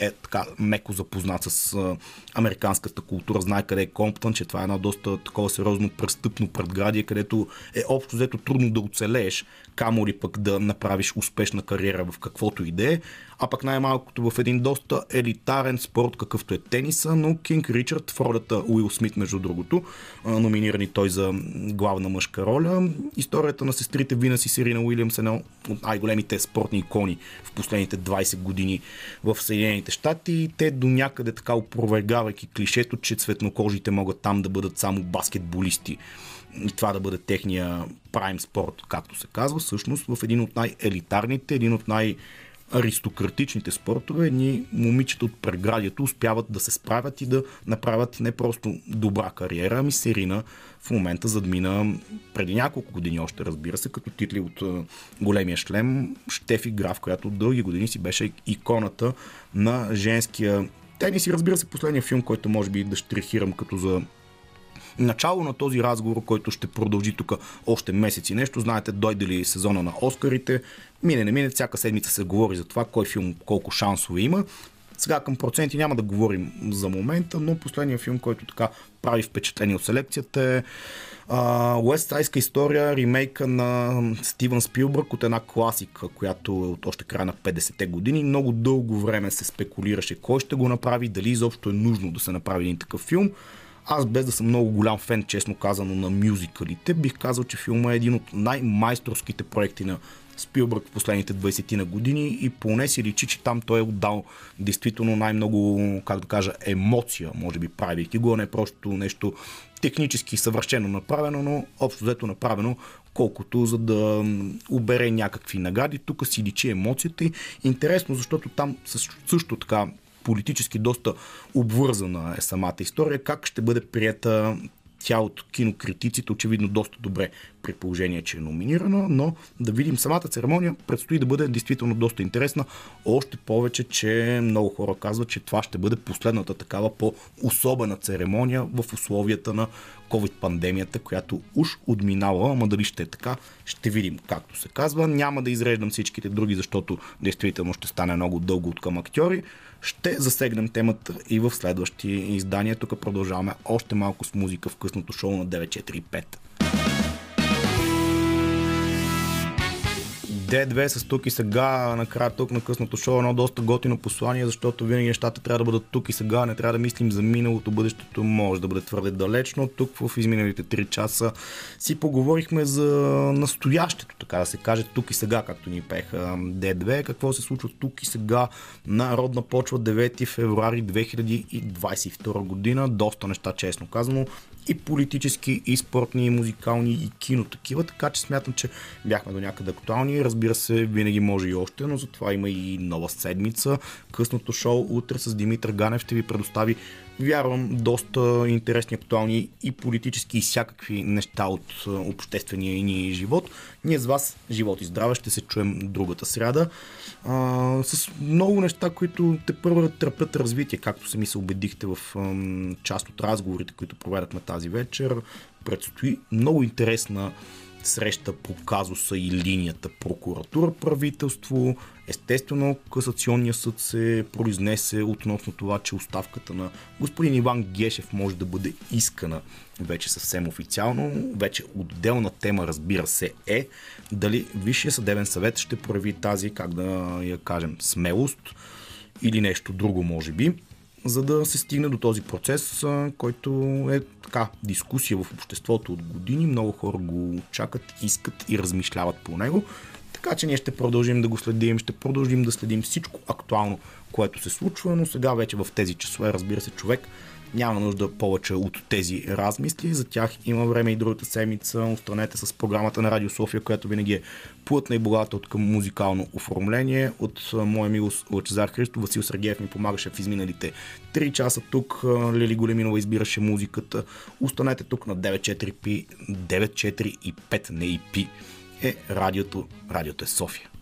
е така меко запознат с а, американската култура, знае къде е Комптън, че това е едно доста такова сериозно престъпно предградие, където е общо взето трудно да оцелееш, камо ли пък да направиш успешна кариера в каквото и да е, а пък най-малкото в един доста елитарен спорт, какъвто е тениса, но Кинг Ричард в ролята Уил Смит, между другото, номинирани той за главна мъжка роля. Историята на сестрите Винас и Сирина Уилямс е една от най-големите спортни икони в последните двайсет години в Съединените щати и те до някъде така опровергавайки клишето, че цветнокожите могат там да бъдат само баскетболисти и това да бъде техния прайм спорт, както се казва, всъщност в един от най-елитарните, един от най-аристократичните спортове едни момичета от преградието успяват да се справят и да направят не просто добра кариера, ами Серина в момента задмина преди няколко години още, разбира се, като титли от големия шлем, Щефи Граф, която дълги години си беше иконата на женския тенис. И разбира се, последния филм, който може би да штрихирам като за начало на този разговор, който ще продължи тук още месеци нещо. Знаете, дойде ли сезона на Оскарите, мине не мине, всяка седмица се говори за това, кой филм колко шансове има. Сега към проценти няма да говорим за момента, но последният филм, който така прави впечатление от селекцията е Уестсайдска история, ремейка на Стивен Спилберг от една класика, която е от още края на петдесетте години. Много дълго време се спекулираше кой ще го направи, дали изобщо е нужно да се направи един такъв филм. Аз, без да съм много голям фен, честно казано, на мюзикалите, бих казал, че филма е един от най-майсторските проекти на Спилбърг в последните двайсет на години и поне си личи, че там той е отдал действително най-много, как да кажа, емоция, може би правейки го, не просто нещо технически съвършено направено, но общо взето направено колкото за да обере някакви награди. Тук си личи емоцията и интересно, защото там също така политически доста обвързана е самата история. Как ще бъде прията тя от кинокритиците, очевидно доста добре при положение, че е номинирана, но да видим, самата церемония предстои да бъде действително доста интересна, още повече, че много хора казват, че това ще бъде последната такава по-особена церемония в условията на COVID-пандемията, която уж отминала, ама дали ще е така, ще видим, както се казва. Няма да изреждам всичките други, защото действително ще стане много дълго от към актьори. Ще засегнем темата и в следващи издания. Тук продължаваме още малко с музика в късното шоу на девет четири пет. Д две с тук и сега, накрая тук на късното шоу, едно доста готино послание, защото винаги нещата трябва да бъдат тук и сега, не трябва да мислим за миналото, бъдещето може да бъде твърде далечно. Тук в изминалите три часа си поговорихме за настоящето, така да се каже, тук и сега, както ни пеха Д две, какво се случва тук и сега на родна почва девети февруари две хиляди двайсет и втора година, доста неща, честно казано, и политически, и спортни, и музикални, и кино такива, така че смятам, че бяхме до някъде актуални. Разбира се, винаги може и още, но затова има и нова седмица. Късното шоу утре с Димитър Ганев ще ви предостави вярвам, доста интересни, актуални и политически и всякакви неща от обществения ни живот. Ние с вас, живот и здраве, ще се чуем другата сряда. А, с много неща, които те първо търпят развитие, както сами се убедихте в ам, част от разговорите, които проведахме тази вечер. Предстои много интересна среща по казуса и линията прокуратура, правителство. Естествено, касационният съд се произнесе относно това, че оставката на господин Иван Гешев може да бъде искана вече съвсем официално. Вече отделна тема, разбира се, е дали Висшия съдебен съвет ще прояви тази, как да я кажем, смелост или нещо друго, може би, за да се стигне до този процес, който е така дискусия в обществото от години. Много хора го чакат, искат и размишляват по него. Така че ние ще продължим да го следим, ще продължим да следим всичко актуално, което се случва, но сега вече в тези часове, разбира се, човек няма нужда повече от тези размисли. За тях има време и другата седмица. Останете с програмата на Радио София, която винаги е плътна и богата от към музикално оформление. От моя милост Лъчезар Христов, Васил Сергеев ми помагаше в изминалите три часа тук. Лили Големинова избираше музиката. Останете тук на девет четири пи, девет четири и пет, не и пи е радиото. Радиото е София.